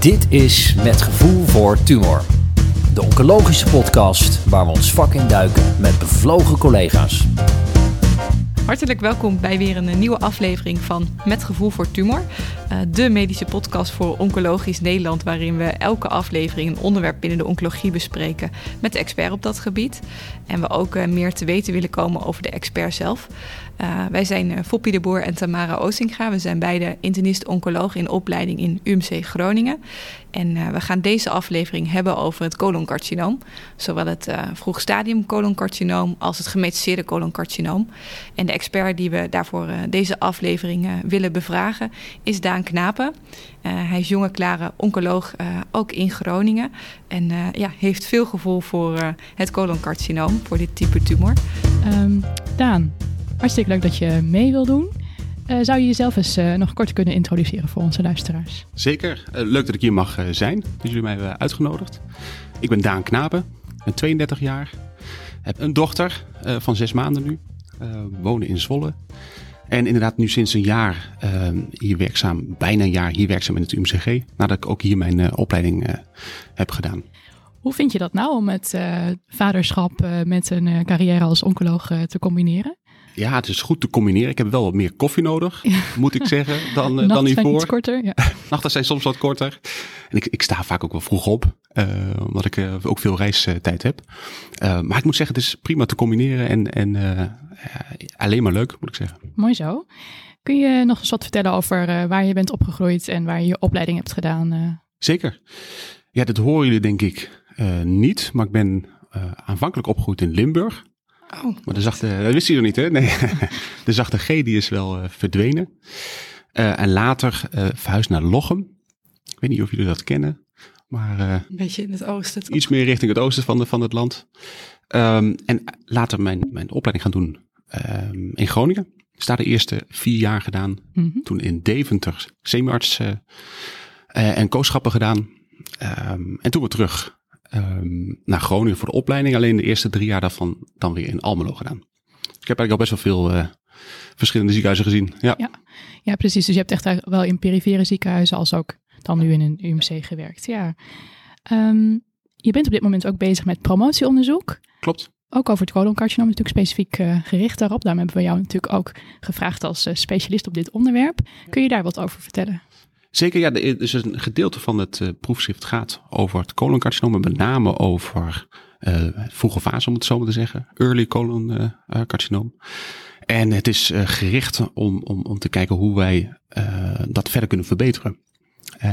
Dit is Met Gevoel voor Tumor. De oncologische podcast waar we ons vak in duiken met bevlogen collega's. Hartelijk welkom bij weer een nieuwe aflevering van Met Gevoel voor Tumor. De medische podcast voor Oncologisch Nederland, waarin we elke aflevering een onderwerp binnen de oncologie bespreken met de expert op dat gebied. En we ook meer te weten willen komen over de expert zelf. Wij zijn Foppie de Boer en Tamara Ozinga. We zijn beide internist-oncoloog in opleiding in UMC Groningen. En we gaan deze aflevering hebben over het coloncarcinoom. Zowel het vroegstadium coloncarcinoom als het gemetastaseerde coloncarcinoom. En de expert die we daarvoor deze aflevering willen bevragen is Daan Knapen. Hij is jonge, klare oncoloog, ook in Groningen. En heeft veel gevoel voor het coloncarcinoom, voor dit type tumor. Daan, hartstikke leuk dat je mee wil doen. Zou je jezelf eens nog kort kunnen introduceren voor onze luisteraars? Zeker. Leuk dat ik hier mag zijn, dat jullie mij hebben uitgenodigd. Ik ben Daan Knapen, ben 32 jaar. Heb een dochter van 6 maanden nu. Wonen in Zwolle. En inderdaad nu sinds een jaar hier werkzaam, bijna een jaar hier werkzaam in het UMCG. Nadat ik ook hier mijn opleiding heb gedaan. Hoe vind je dat nou om het vaderschap met een carrière als oncoloog te combineren? Ja, het is goed te combineren. Ik heb wel wat meer koffie nodig, moet ik zeggen, dan hiervoor. Nachten zijn korter, ja. Nachten zijn soms wat korter. En ik sta vaak ook wel vroeg op, omdat ik ook veel reistijd heb. Maar ik moet zeggen, het is prima te combineren en alleen maar leuk, moet ik zeggen. Mooi zo. Kun je nog eens wat vertellen over waar je bent opgegroeid en waar je je opleiding hebt gedaan? Zeker. Ja, dat horen jullie denk ik niet, maar ik ben aanvankelijk opgegroeid in Limburg. Oh. Maar dat wist hij nog niet, hè? Nee. De zachte G die is wel verdwenen. En later verhuisd naar Lochem. Ik weet niet of jullie dat kennen. Maar een beetje in het oosten. Toch? Iets meer richting het oosten van het land. En later mijn opleiding gaan doen in Groningen. Ik sta de eerste 4 jaar gedaan. Mm-hmm. Toen in Deventer semi-arts en kooschappen gedaan. En toen weer terug. Naar Groningen voor de opleiding. Alleen de eerste 3 jaar daarvan dan weer in Almelo gedaan. Ik heb eigenlijk al best wel veel verschillende ziekenhuizen gezien. Ja, precies. Dus je hebt echt wel in perifere ziekenhuizen als ook dan nu in een UMC gewerkt. Ja. Je bent op dit moment ook bezig met promotieonderzoek. Klopt. Ook over het coloncarcinoom, natuurlijk specifiek gericht daarop. Daarom hebben we jou natuurlijk ook gevraagd als specialist op dit onderwerp. Kun je daar wat over vertellen? Zeker, ja. Dus een gedeelte van het proefschrift gaat over het coloncarcinoom, en met name over vroege fase, om het zo maar te zeggen. Early coloncarcinoom. En het is gericht om te kijken hoe wij dat verder kunnen verbeteren.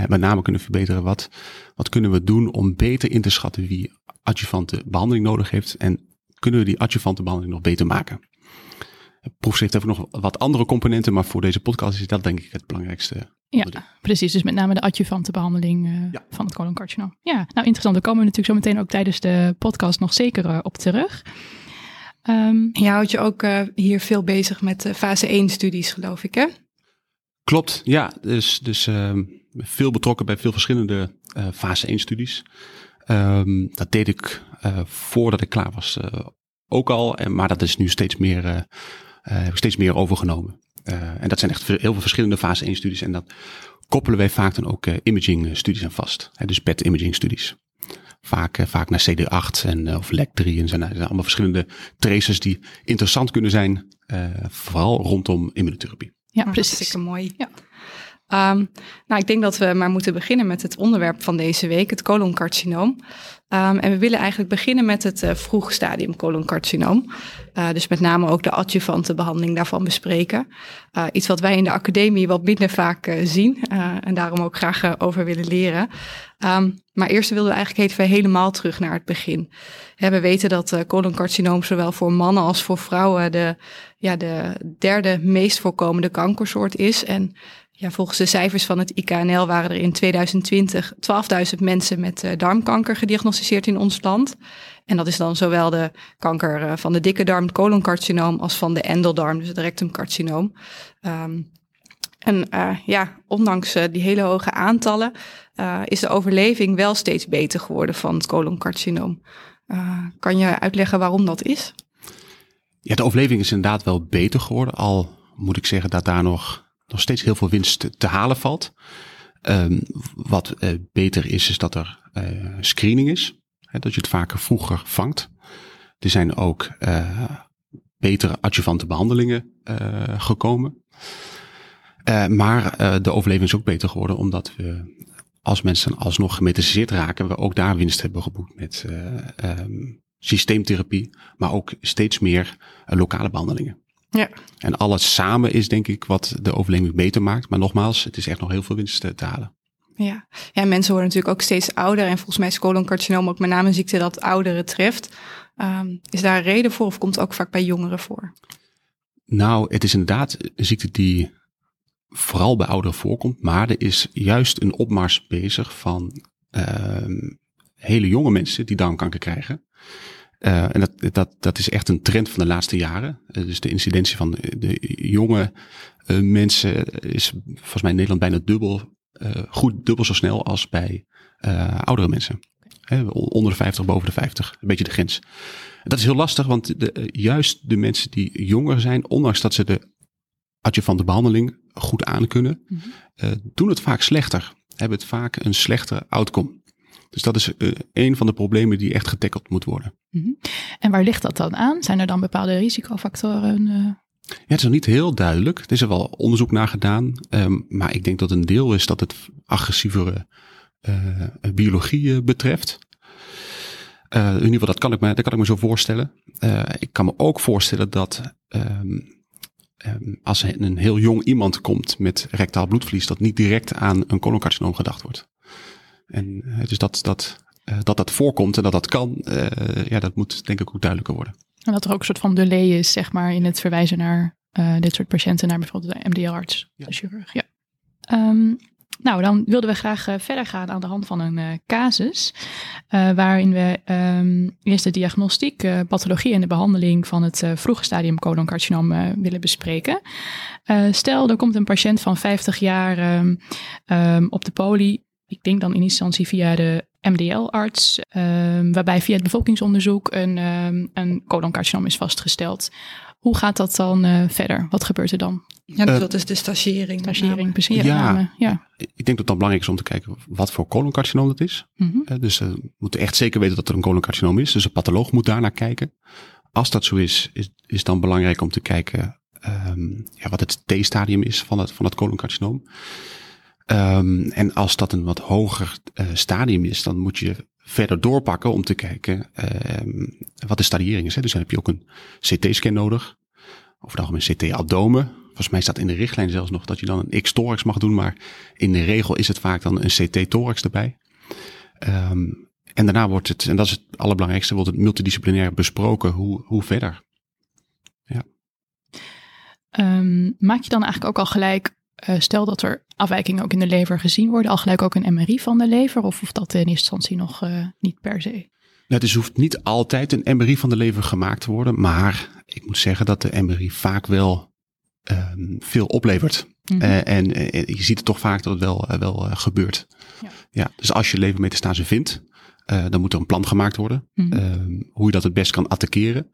Met name kunnen verbeteren wat kunnen we doen om beter in te schatten wie adjuvante behandeling nodig heeft. En kunnen we die adjuvante behandeling nog beter maken. Het proefschrift heeft nog wat andere componenten, maar voor deze podcast is dat denk ik het belangrijkste. Ja, precies. Dus met name de adjuvante behandeling van het coloncarcinoom. Ja, nou interessant. Daar komen we natuurlijk zo meteen ook tijdens de podcast nog zeker op terug. Je houdt je ook hier veel bezig met fase 1 studies, geloof ik, hè? Klopt, ja. Dus veel betrokken bij veel verschillende fase 1 studies. Dat deed ik voordat ik klaar was ook al, maar dat is nu steeds meer, heb ik steeds meer overgenomen. En dat zijn echt heel veel verschillende fase 1 studies. En dat koppelen wij vaak dan ook imaging studies aan vast. Dus PET imaging studies. Vaak naar CD8 of LEC3. En zijn allemaal verschillende tracers die interessant kunnen zijn. Vooral rondom immunotherapie. Ja, precies. Hartstikke mooi. Ja. Ik denk dat we maar moeten beginnen met het onderwerp van deze week, het coloncarcinoom. En we willen eigenlijk beginnen met het vroegstadium coloncarcinoom. Dus met name ook de adjuvante behandeling daarvan bespreken. Iets wat wij in de academie wat minder vaak zien en daarom ook graag over willen leren. Maar eerst wilden we eigenlijk even helemaal terug naar het begin. We weten dat coloncarcinoom zowel voor mannen als voor vrouwen de derde meest voorkomende kankersoort is. En ja, volgens de cijfers van het IKNL waren er in 2020 12.000 mensen met darmkanker gediagnosticeerd in ons land. En dat is dan zowel de kanker van de dikke darm, het coloncarcinoom, als van de endeldarm, dus het rectumcarcinoom. Ondanks die hele hoge aantallen is de overleving wel steeds beter geworden van het coloncarcinoom. Kan je uitleggen waarom dat is? Ja, de overleving is inderdaad wel beter geworden, al moet ik zeggen dat daar nog steeds heel veel winst te halen valt. Wat beter is, is dat er screening is. Hè, dat je het vaker vroeger vangt. Er zijn ook betere adjuvante behandelingen gekomen. Maar de overleving is ook beter geworden, omdat we, als mensen alsnog gemetastaseerd raken, we ook daar winst hebben geboekt met systeemtherapie, maar ook steeds meer lokale behandelingen. Ja. En alles samen is denk ik wat de overleving beter maakt. Maar nogmaals, het is echt nog heel veel winst te halen. Ja. Ja, mensen worden natuurlijk ook steeds ouder. En volgens mij is coloncarcinoom ook met name een ziekte dat ouderen treft. Is daar een reden voor of komt het ook vaak bij jongeren voor? Nou, het is inderdaad een ziekte die vooral bij ouderen voorkomt. Maar er is juist een opmars bezig van hele jonge mensen die darmkanker krijgen. En dat is echt een trend van de laatste jaren. Dus de incidentie van de jonge mensen is volgens mij in Nederland bijna dubbel zo snel als bij oudere mensen. Hè, onder de 50, boven de 50, een beetje de grens. En dat is heel lastig, want juist de mensen die jonger zijn, ondanks dat ze de adjuvante behandeling goed aankunnen, doen het vaak slechter, hebben het vaak een slechtere outcome. Dus dat is een van de problemen die echt getackeld moet worden. Mm-hmm. En waar ligt dat dan aan? Zijn er dan bepaalde risicofactoren? Ja, het is nog niet heel duidelijk. Er is er wel onderzoek naar gedaan. Maar ik denk dat een deel is dat het agressievere biologie betreft. In ieder geval, dat kan ik me zo voorstellen. Ik kan me ook voorstellen dat als een heel jong iemand komt met rectaal bloedverlies, dat niet direct aan een coloncarcinoom gedacht wordt. En dus dat voorkomt en dat kan, dat moet denk ik ook duidelijker worden. En dat er ook een soort van delay is, zeg maar, in het verwijzen naar dit soort patiënten, naar bijvoorbeeld de MDL-arts, de chirurg. Ja. Nou, dan wilden we graag verder gaan aan de hand van een casus, waarin we eerst de diagnostiek, pathologie en de behandeling van het vroege stadium coloncarcinoom willen bespreken. Stel, er komt een patiënt van 50 jaar op de poli. Ik denk dan in instantie via de MDL-arts, waarbij via het bevolkingsonderzoek een coloncarcinoom is vastgesteld. Hoe gaat dat dan verder? Wat gebeurt er dan? Ja, dus dat is de stagering. Stagering, precies. Ja. Ik denk dat het dan belangrijk is om te kijken wat voor coloncarcinoom dat is. Mm-hmm. Dus we moeten echt zeker weten dat er een coloncarcinoom is. Dus een patholoog moet daarnaar kijken. Als dat zo is dan belangrijk om te kijken wat het T-stadium is van het coloncarcinoom. En als dat een wat hoger stadium is, dan moet je verder doorpakken om te kijken wat de stadiering is. Hè. Dus dan heb je ook een CT-scan nodig. Of dan een CT-abdomen. Volgens mij staat in de richtlijn zelfs nog dat je dan een X-thorax mag doen. Maar in de regel is het vaak dan een CT-thorax erbij. En daarna wordt het, en dat is het allerbelangrijkste, wordt het multidisciplinair besproken hoe verder. Ja. Maak je dan eigenlijk ook al gelijk, stel dat er afwijkingen ook in de lever gezien worden, al gelijk ook een MRI van de lever? Of hoeft dat in eerste instantie nog niet per se? Nou, het hoeft niet altijd een MRI van de lever gemaakt te worden. Maar ik moet zeggen dat de MRI vaak wel veel oplevert. Mm-hmm. En je ziet het toch vaak dat het wel gebeurt. Ja. Ja, dus als je levermetastase vindt, dan moet er een plan gemaakt worden. Mm-hmm. Hoe je dat het best kan attackeren.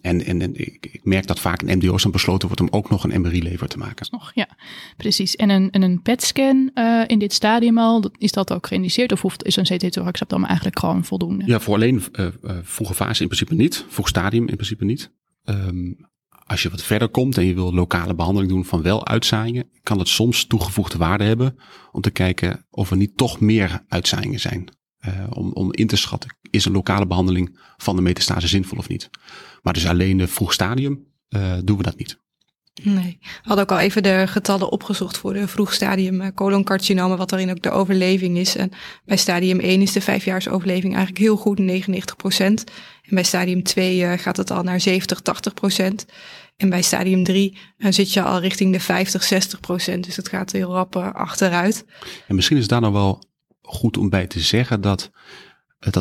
En ik merk dat vaak in MDO's dan besloten wordt om ook nog een MRI-lever te maken. Nog, ja, precies. En een PET-scan in dit stadium al, is dat ook geïndiceerd? Of is een CT-thorax-abdomen eigenlijk gewoon voldoende? Ja, voor alleen vroege fase in principe niet. Vroeg stadium in principe niet. Als je wat verder komt en je wil lokale behandeling doen van wel uitzaaiingen, kan het soms toegevoegde waarde hebben om te kijken of er niet toch meer uitzaaiingen zijn. Om in te schatten, is een lokale behandeling van de metastase zinvol of niet? Maar dus alleen de vroeg stadium doen we dat niet. Nee, we hadden ook al even de getallen opgezocht voor de vroeg stadium coloncarcinomen, wat daarin ook de overleving is. En bij stadium 1 is de 5-jaars overleving eigenlijk heel goed, 99%. En bij stadium 2 gaat het al naar 70-80%. En bij stadium 3 zit je al richting de 50-60%. Dus het gaat heel rap achteruit. En misschien is daar nou wel goed om bij te zeggen dat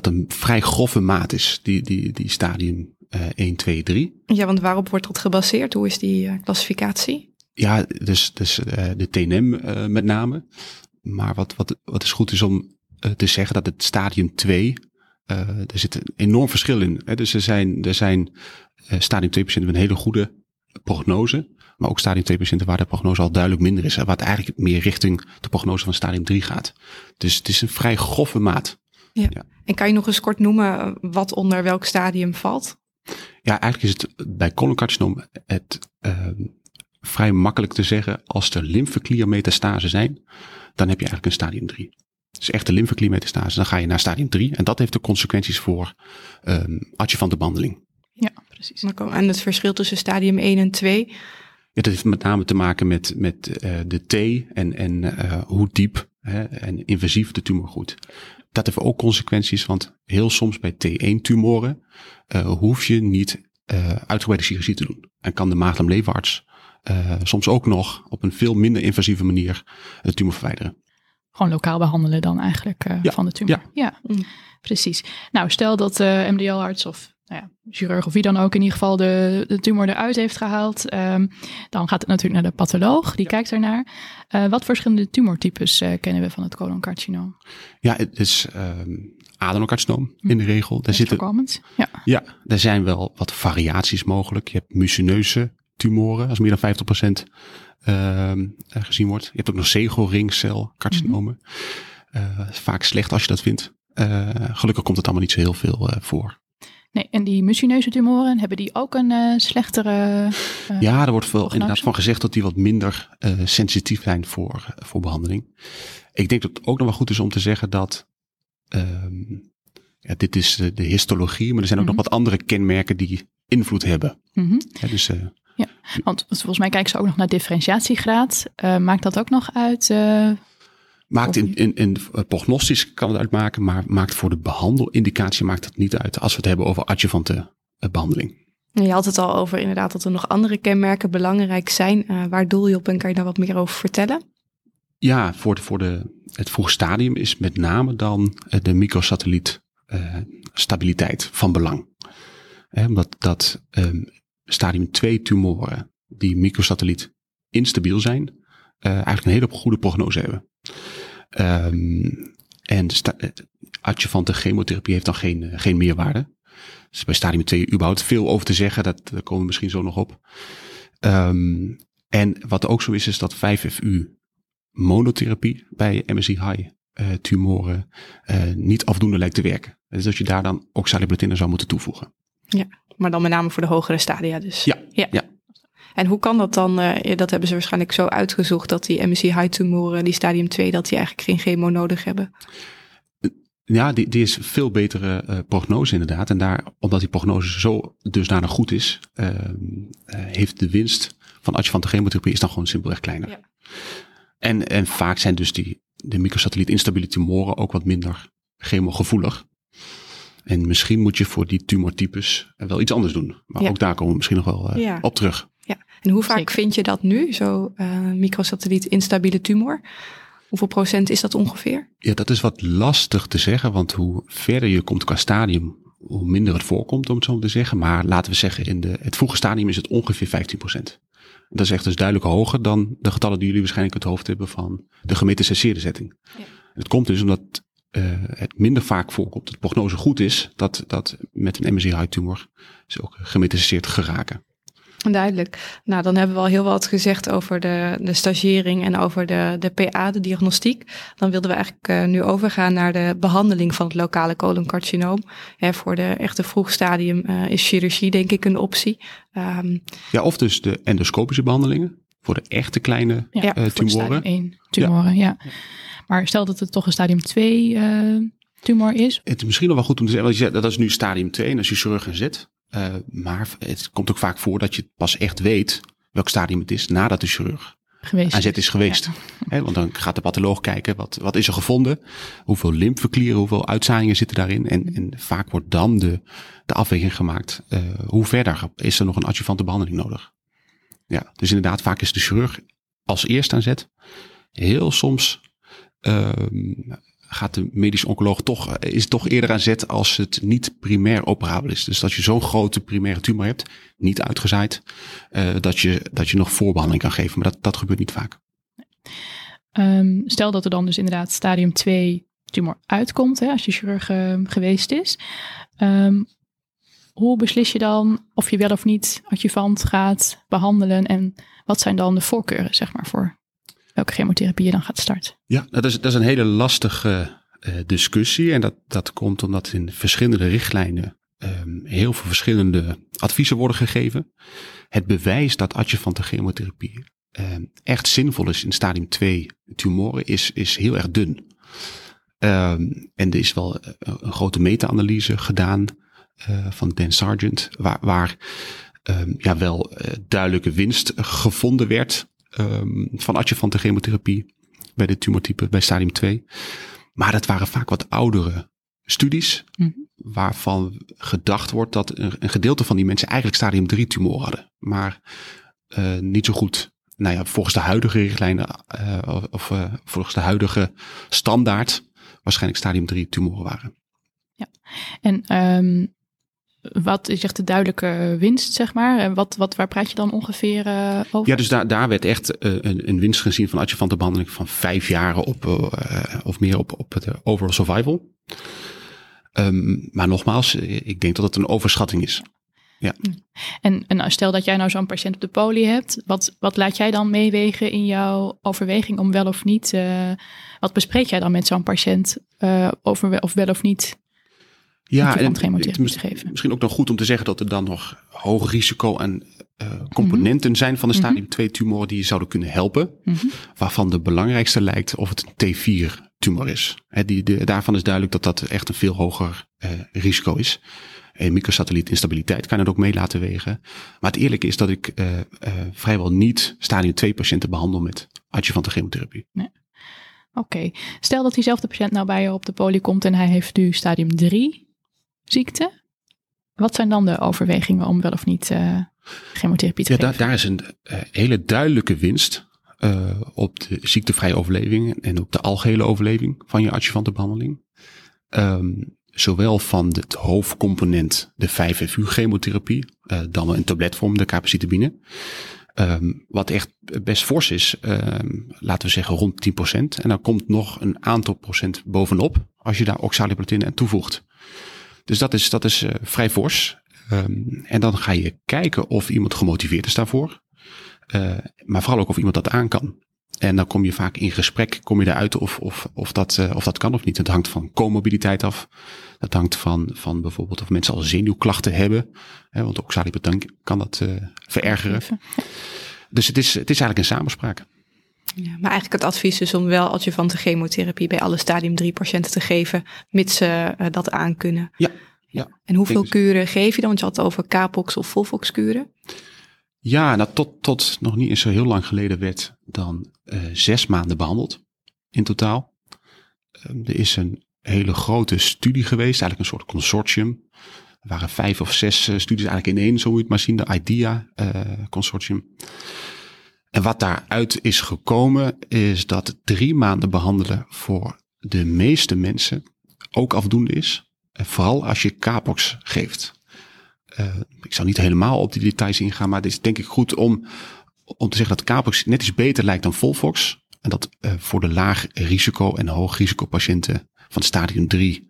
een vrij grove maat is, die stadium 1, 2, 3. Ja, want waarop wordt dat gebaseerd? Hoe is die klassificatie? Ja, dus de TNM met name. Maar wat is goed is om te zeggen dat het stadium 2, er zit een enorm verschil in. Hè? Dus er zijn stadium 2 patiënten met een hele goede prognose, Maar ook stadium 2 patiënten waar de prognose al duidelijk minder is. Wat eigenlijk meer richting de prognose van stadium 3 gaat. Dus het is een vrij grove maat. Ja. Ja. En kan je nog eens kort noemen wat onder welk stadium valt? Ja, eigenlijk is het bij coloncarcinoom het vrij makkelijk te zeggen. Als er lymfekliermetastasen zijn, dan heb je eigenlijk een stadium 3. Dus echt de lymfekliermetastase, dan ga je naar stadium 3. En dat heeft de consequenties voor adjuvante behandeling. Ja, precies. En het verschil tussen stadium 1 en 2? Ja, dat heeft met name te maken met de T en hoe diep en invasief de tumor groeit. Dat heeft ook consequenties, want heel soms bij T1-tumoren hoef je niet uitgebreide chirurgie te doen. En kan de maagdarmleverarts soms ook nog op een veel minder invasieve manier de tumor verwijderen. Gewoon lokaal behandelen dan eigenlijk van de tumor. Ja. Ja, precies. Nou, stel dat de MDL-arts of chirurg of wie dan ook in ieder geval de tumor eruit heeft gehaald. Dan gaat het natuurlijk naar de patholoog, die kijkt ernaar. Wat verschillende tumortypes kennen we van het coloncarcinoom? Ja, het is adenocarcinoom in de regel. Daar zitten, ja, daar zijn wel wat variaties mogelijk. Je hebt mucineuze tumoren, als meer dan 50% gezien wordt. Je hebt ook nog zegelringcelcarcinomen. Vaak slecht als je dat vindt. Gelukkig komt het allemaal niet zo heel veel voor. Nee, en die mucineuze tumoren, hebben die ook een slechtere... ja, er wordt veel inderdaad van gezegd dat die wat minder sensitief zijn voor behandeling. Ik denk dat het ook nog wel goed is om te zeggen dat... dit is de histologie, maar er zijn ook nog wat andere kenmerken die invloed hebben. Mm-hmm. Ja, dus... Ja, want volgens mij kijken ze ook nog naar differentiatiegraad. Maakt dat ook nog uit? Maakt in prognostisch kan het uitmaken, maar maakt voor de behandelindicatie maakt dat niet uit. Als we het hebben over adjuvante behandeling. Je had het al over inderdaad dat er nog andere kenmerken belangrijk zijn. Waar doel je op en kan je daar wat meer over vertellen? Ja, het vroeg stadium is met name dan de microsatelliet stabiliteit van belang. Omdat dat... Stadium 2 tumoren die microsatelliet instabiel zijn, eigenlijk een hele goede prognose hebben. En adjuvante chemotherapie heeft dan geen meerwaarde. Dus bij stadium 2 überhaupt veel over te zeggen, daar komen we misschien zo nog op. En wat ook zo is dat 5-FU monotherapie bij MSI-high tumoren niet afdoende lijkt te werken. Dus dat je daar dan oxaliplatine zou moeten toevoegen. Ja, maar dan met name voor de hogere stadia dus. Ja. En hoe kan dat dan? Dat hebben ze waarschijnlijk zo uitgezocht dat die MSI-high-tumoren, die stadium 2, dat die eigenlijk geen chemo nodig hebben. Ja, die is veel betere prognose inderdaad. En omdat die prognose zo dusdanig goed is, heeft de winst van adjuvante chemotherapie is dan gewoon simpelweg kleiner. Ja. En vaak zijn dus de microsatelliet-instabiele tumoren ook wat minder chemogevoelig. En misschien moet je voor die tumortypes wel iets anders doen. Maar ook daar komen we misschien nog wel op terug. Ja. En hoe vaak vind je dat nu, zo'n microsatelliet instabiele tumor? Hoeveel procent is dat ongeveer? Ja, dat is wat lastig te zeggen. Want hoe verder je komt qua stadium, hoe minder het voorkomt, om het zo te zeggen. Maar laten we zeggen, in het vroege stadium is het ongeveer 15%. Dat is echt dus duidelijk hoger dan de getallen die jullie waarschijnlijk het hoofd hebben van de gemetastaseerde setting. Ja. Het komt dus omdat... het minder vaak voorkomt, dat de prognose goed is, dat met een MSI-high-tumor ze ook gemetastaseerd geraken. Duidelijk. Nou, dan hebben we al heel wat gezegd over de stagering en over de PA, de diagnostiek. Dan wilden we eigenlijk nu overgaan naar de behandeling van het lokale coloncarcinoom. Voor de echte vroeg stadium is chirurgie denk ik een optie. Of dus de endoscopische behandelingen voor de echte kleine tumoren. Voor stadium 1 tumoren, ja. Maar stel dat het toch een stadium 2 tumor is. Het is misschien nog wel goed om te zeggen, want je zegt, dat is nu stadium 2 en als je chirurg in zit. Maar het komt ook vaak voor dat je pas echt weet welk stadium het is nadat de chirurg aan zet is geweest. Ja. Want dan gaat de patholoog kijken, wat is er gevonden? Hoeveel lymfeklieren, hoeveel uitzaaiingen zitten daarin? En vaak wordt dan de afweging gemaakt. Hoe verder is er nog een adjuvante behandeling nodig? Ja, dus inderdaad, vaak is de chirurg als eerst aan zet. Heel soms... gaat de medisch oncoloog is toch eerder aan zet als het niet primair operabel is. Dus dat je zo'n grote primaire tumor hebt, niet uitgezaaid, dat je nog voorbehandeling kan geven. Maar dat gebeurt niet vaak. Stel dat er dan dus inderdaad stadium 2 tumor uitkomt, hè, als je chirurg geweest is. Hoe beslis je dan of je wel of niet adjuvant gaat behandelen? En wat zijn dan de voorkeuren, zeg maar, voor welke chemotherapie je dan gaat starten? Ja, dat is een hele lastige discussie. En dat komt omdat in verschillende richtlijnen heel veel verschillende adviezen worden gegeven. Het bewijs dat adjuvante chemotherapie echt zinvol is in stadium 2 tumoren is heel erg dun. En er is wel een grote meta-analyse gedaan van Dan Sargent, waar wel duidelijke winst gevonden werd van adjuvante chemotherapie bij dit tumortype, bij stadium 2. Maar dat waren vaak wat oudere studies, waarvan gedacht wordt dat een gedeelte van die mensen eigenlijk stadium 3 tumoren hadden, maar niet zo goed. Nou ja, volgens de huidige richtlijnen of volgens de huidige standaard waarschijnlijk stadium 3 tumoren waren. Ja, en wat is echt de duidelijke winst, zeg maar? En waar praat je dan ongeveer over? Ja, dus daar werd echt een winst gezien van adjuvante behandeling van 5 jaren op of meer op het overall survival. Maar nogmaals, ik denk dat het een overschatting is. Ja. En stel dat jij nou zo'n patiënt op de poli hebt, wat laat jij dan meewegen in jouw overweging om wel of niet? Wat bespreek jij dan met zo'n patiënt over of wel of niet? Ja, en chemotherapie te geven? Misschien ook nog goed om te zeggen dat er dan nog hoog risico aan componenten zijn van de stadium 2 tumoren die je zouden kunnen helpen. Mm-hmm. Waarvan de belangrijkste lijkt of het een T4 tumor is. Daarvan is duidelijk dat echt een veel hoger risico is. En microsatellietinstabiliteit kan het ook mee laten wegen. Maar het eerlijke is dat ik vrijwel niet stadium 2 patiënten behandel met adjuvante chemotherapie. Nee. Oké. Stel dat diezelfde patiënt nou bij je op de poli komt en hij heeft nu stadium 3 ziekte. Wat zijn dan de overwegingen om wel of niet chemotherapie te geven? Daar is een hele duidelijke winst op de ziektevrije overleving en op de algehele overleving van je adjuvante behandeling. Zowel van het hoofdcomponent, de 5-FU chemotherapie, dan wel in tabletvorm, de capecitabine. Wat echt best fors is, laten we zeggen rond 10%. En dan komt nog een aantal procent bovenop als je daar oxaliplatine aan toevoegt. Dus dat is vrij fors. En dan ga je kijken of iemand gemotiveerd is daarvoor. Maar vooral ook of iemand dat aan kan. En dan kom je vaak in gesprek, kom je daaruit of dat kan of niet. Het hangt van comorbiditeit af. Dat hangt van bijvoorbeeld of mensen al zenuwklachten hebben. Hè, want oxaliplatine kan dat verergeren. Dus het is eigenlijk een samenspraak. Ja, maar eigenlijk het advies is om wel adjuvante chemotherapie bij alle stadium 3 patiënten te geven, mits ze dat aan kunnen. Ja. En hoeveel kuren geef je dan? Want je had het over KAPOX of FOLFOX kuren. Ja, nou, tot nog niet eens zo heel lang geleden werd dan 6 maanden behandeld in totaal. Er is een hele grote studie geweest, eigenlijk een soort consortium. Er waren 5 of 6 studies eigenlijk in één, zo moet je het maar zien, de IDEA consortium. En wat daaruit is gekomen is dat 3 maanden behandelen voor de meeste mensen ook afdoende is. En vooral als je CAPOX geeft. Ik zal niet helemaal op die details ingaan, maar het is denk ik goed om te zeggen dat CAPOX net iets beter lijkt dan FOLFOX. En dat voor de laag risico en hoog risico patiënten van stadium 3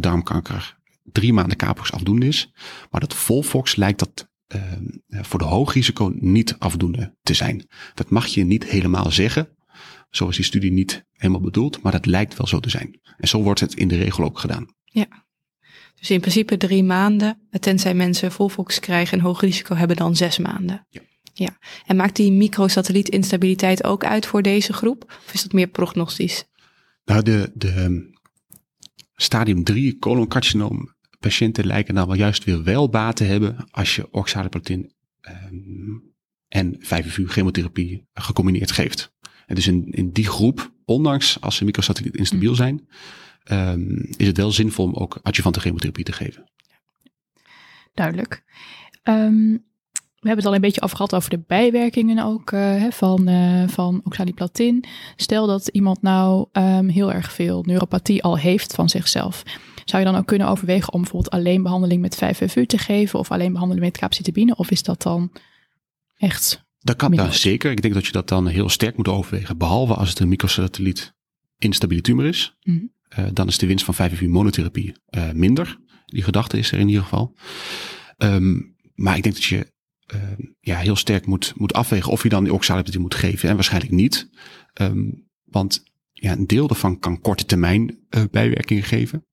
darmkanker 3 maanden CAPOX afdoende is. Maar dat FOLFOX lijkt dat voor de hoog risico niet afdoende te zijn. Dat mag je niet helemaal zeggen. Zo is die studie niet helemaal bedoeld, maar dat lijkt wel zo te zijn. En zo wordt het in de regel ook gedaan. Ja. Dus in principe 3 maanden, tenzij mensen FOLFOX krijgen en hoog risico hebben, dan 6 maanden. Ja. En maakt die microsatellietinstabiliteit ook uit voor deze groep? Of is dat meer prognostisch? Nou, de stadium 3 coloncarcinoom patiënten lijken nou wel juist weer wel baat te hebben als je oxaliplatine en 5-FU chemotherapie gecombineerd geeft. En dus in die groep, ondanks als ze microsatelliet instabiel zijn, is het wel zinvol om ook adjuvante chemotherapie te geven. Duidelijk. We hebben het al een beetje afgehad over de bijwerkingen ook van oxaliplatine. Stel dat iemand nou heel erg veel neuropathie al heeft van zichzelf. Zou je dan ook kunnen overwegen om bijvoorbeeld alleen behandeling met 5-FU te geven of alleen behandeling met capecitabine? Of is dat dan echt? Dat kan dan zeker. Ik denk dat je dat dan heel sterk moet overwegen. Behalve als het een microsatelliet instabiele tumor is. Dan is de winst van 5-FU monotherapie minder. Die gedachte is er in ieder geval. Maar ik denk dat je heel sterk moet afwegen of je dan die oxaliplatine moet geven. En waarschijnlijk niet. Want ja, een deel daarvan kan korte termijn bijwerkingen geven.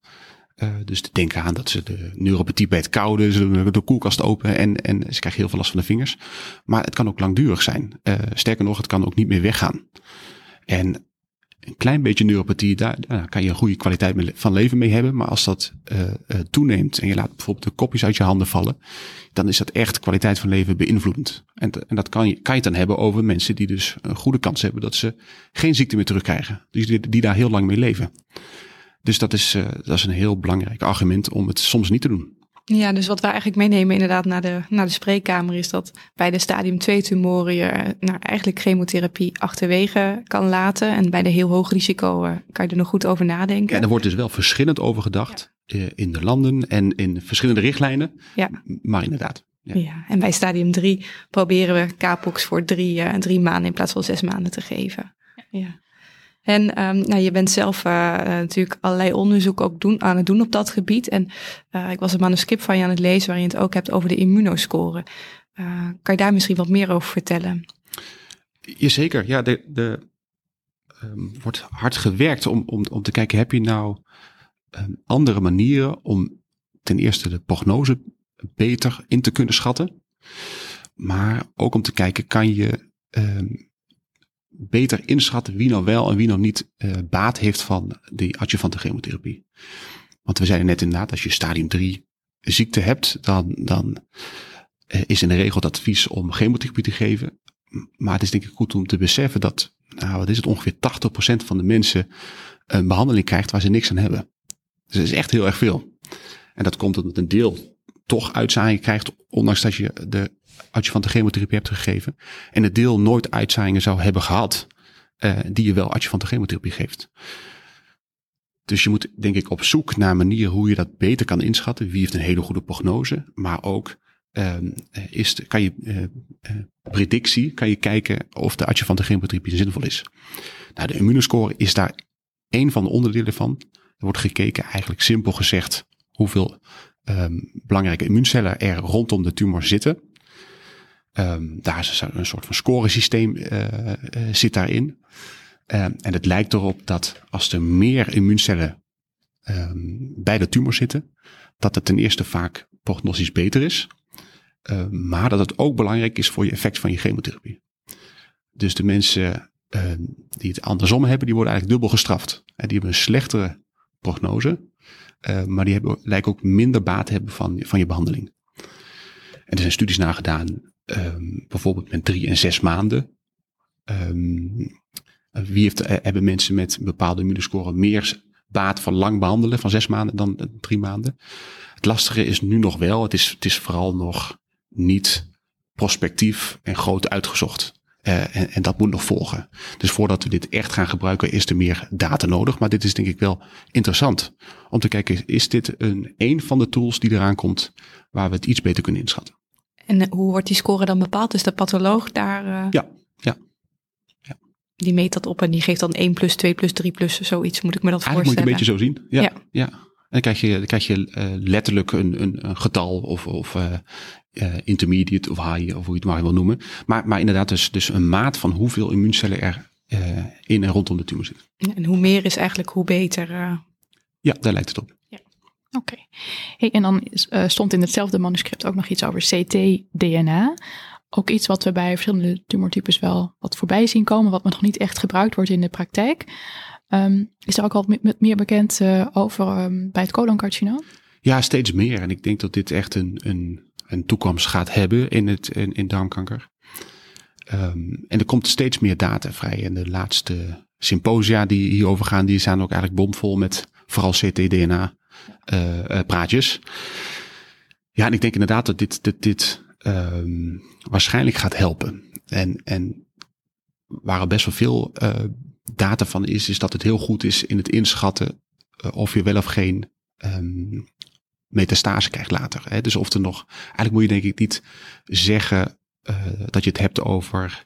Dus denk aan dat ze de neuropathie bij het koude, ze doen de koelkast open en ze krijgen heel veel last van de vingers. Maar het kan ook langdurig zijn. Sterker nog, het kan ook niet meer weggaan. En een klein beetje neuropathie, daar kan je een goede kwaliteit van leven mee hebben. Maar als dat toeneemt en je laat bijvoorbeeld de kopjes uit je handen vallen, dan is dat echt kwaliteit van leven beïnvloedend. En dat kan je dan hebben over mensen die dus een goede kans hebben dat ze geen ziekte meer terugkrijgen. Dus die daar heel lang mee leven. Dus dat is een heel belangrijk argument om het soms niet te doen. Ja, dus wat wij eigenlijk meenemen inderdaad naar de spreekkamer is dat bij de stadium 2 tumoren je eigenlijk chemotherapie achterwege kan laten. En bij de heel hoog risico kan je er nog goed over nadenken. En er wordt dus wel verschillend over gedacht in de landen en in verschillende richtlijnen. Ja. Maar inderdaad. Ja. Ja, en bij stadium 3 proberen we CAPOX voor drie maanden in plaats van 6 maanden te geven. Ja. En je bent zelf natuurlijk allerlei onderzoek ook aan het doen op dat gebied. En ik was een manuscript van je aan het lezen waarin je het ook hebt over de immunoscore. Kan je daar misschien wat meer over vertellen? Jazeker. Ja, wordt hard gewerkt om te kijken, heb je nou andere manieren om ten eerste de prognose beter in te kunnen schatten. Maar ook om te kijken, kan je beter inschatten wie nou wel en wie nou niet baat heeft van die adjuvante chemotherapie. Want we zeiden net inderdaad, als je stadium 3 ziekte hebt, dan is in de regel het advies om chemotherapie te geven. Maar het is denk ik goed om te beseffen dat, ongeveer 80% van de mensen een behandeling krijgt waar ze niks aan hebben. Dus dat is echt heel erg veel. En dat komt omdat een deel toch uitzaaiingen krijgt, ondanks dat je de adjuvante chemotherapie hebt gegeven. En het deel nooit uitzaaiingen zou hebben gehad, die je wel adjuvante chemotherapie geeft. Dus je moet denk ik op zoek naar manieren hoe je dat beter kan inschatten. Wie heeft een hele goede prognose, maar ook kan je kijken of de adjuvante chemotherapie zinvol is. Nou, de immunoscore is daar één van de onderdelen van. Er wordt gekeken, eigenlijk simpel gezegd, hoeveel belangrijke immuuncellen er rondom de tumor zitten. Daar is een soort van scoresysteem zit daarin. En het lijkt erop dat als er meer immuuncellen bij de tumor zitten, dat het ten eerste vaak prognostisch beter is. Maar dat het ook belangrijk is voor je effect van je chemotherapie. Dus de mensen die het andersom hebben, die worden eigenlijk dubbel gestraft. En die hebben een slechtere prognose. Maar die lijken ook minder baat te hebben van je behandeling. En er zijn studies naar gedaan, bijvoorbeeld met 3 en 6 maanden. Hebben mensen met een bepaalde immunoscore meer baat van lang behandelen, van 6 maanden dan 3 maanden? Het lastige is nu nog wel, het is vooral nog niet prospectief en groot uitgezocht. En dat moet nog volgen. Dus voordat we dit echt gaan gebruiken, is er meer data nodig. Maar dit is denk ik wel interessant om te kijken, is dit een van de tools die eraan komt waar we het iets beter kunnen inschatten? En hoe wordt die score dan bepaald? Is de patholoog daar? Ja. Die meet dat op en die geeft dan 1 plus, 2 plus, 3 plus, zoiets. Moet ik me dat voorstellen? Eigenlijk moet je het een beetje zo zien. Ja. En dan krijg je letterlijk een getal of intermediate of high, of hoe je het maar wil noemen. Maar inderdaad, dus een maat van hoeveel immuuncellen er in en rondom de tumor zitten. En hoe meer is eigenlijk hoe beter. Ja, daar lijkt het op. Ja. Oké. Hey, en dan stond in hetzelfde manuscript ook nog iets over CT-DNA. Ook iets wat we bij verschillende tumortypes wel wat voorbij zien komen, wat maar nog niet echt gebruikt wordt in de praktijk. Is er ook al meer bekend over bij het coloncarcinoom? Ja, steeds meer. En ik denk dat dit echt een toekomst gaat hebben in darmkanker. En er komt steeds meer data vrij. En de laatste symposia die hierover gaan, die zijn ook eigenlijk bomvol met vooral CT-DNA praatjes. Ja, en ik denk inderdaad dat dit waarschijnlijk gaat helpen. En waar al best wel veel data van is dat het heel goed is in het inschatten of je wel of geen metastase krijgt later. Hè? Dus of er nog, eigenlijk moet je denk ik niet zeggen dat je het hebt over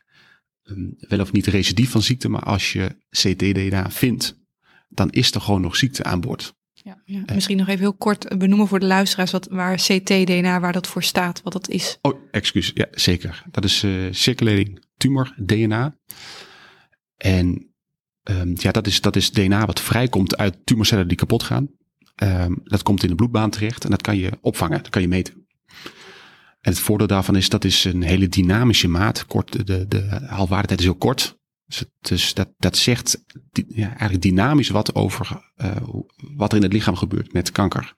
wel of niet recidief van ziekte, maar als je CT-DNA vindt, dan is er gewoon nog ziekte aan boord. Ja, ja. Misschien nog even heel kort benoemen voor de luisteraars waar CT-DNA, waar dat voor staat, wat dat is. Oh, excuus. Ja, zeker. Dat is circulating tumor DNA. En dat is DNA wat vrijkomt uit tumorcellen die kapot gaan. Dat komt in de bloedbaan terecht en dat kan je opvangen, dat kan je meten. En het voordeel daarvan is, dat is een hele dynamische maat. Kort, de halfwaardetijd is heel kort. Dus dat zegt eigenlijk dynamisch wat over wat er in het lichaam gebeurt met kanker.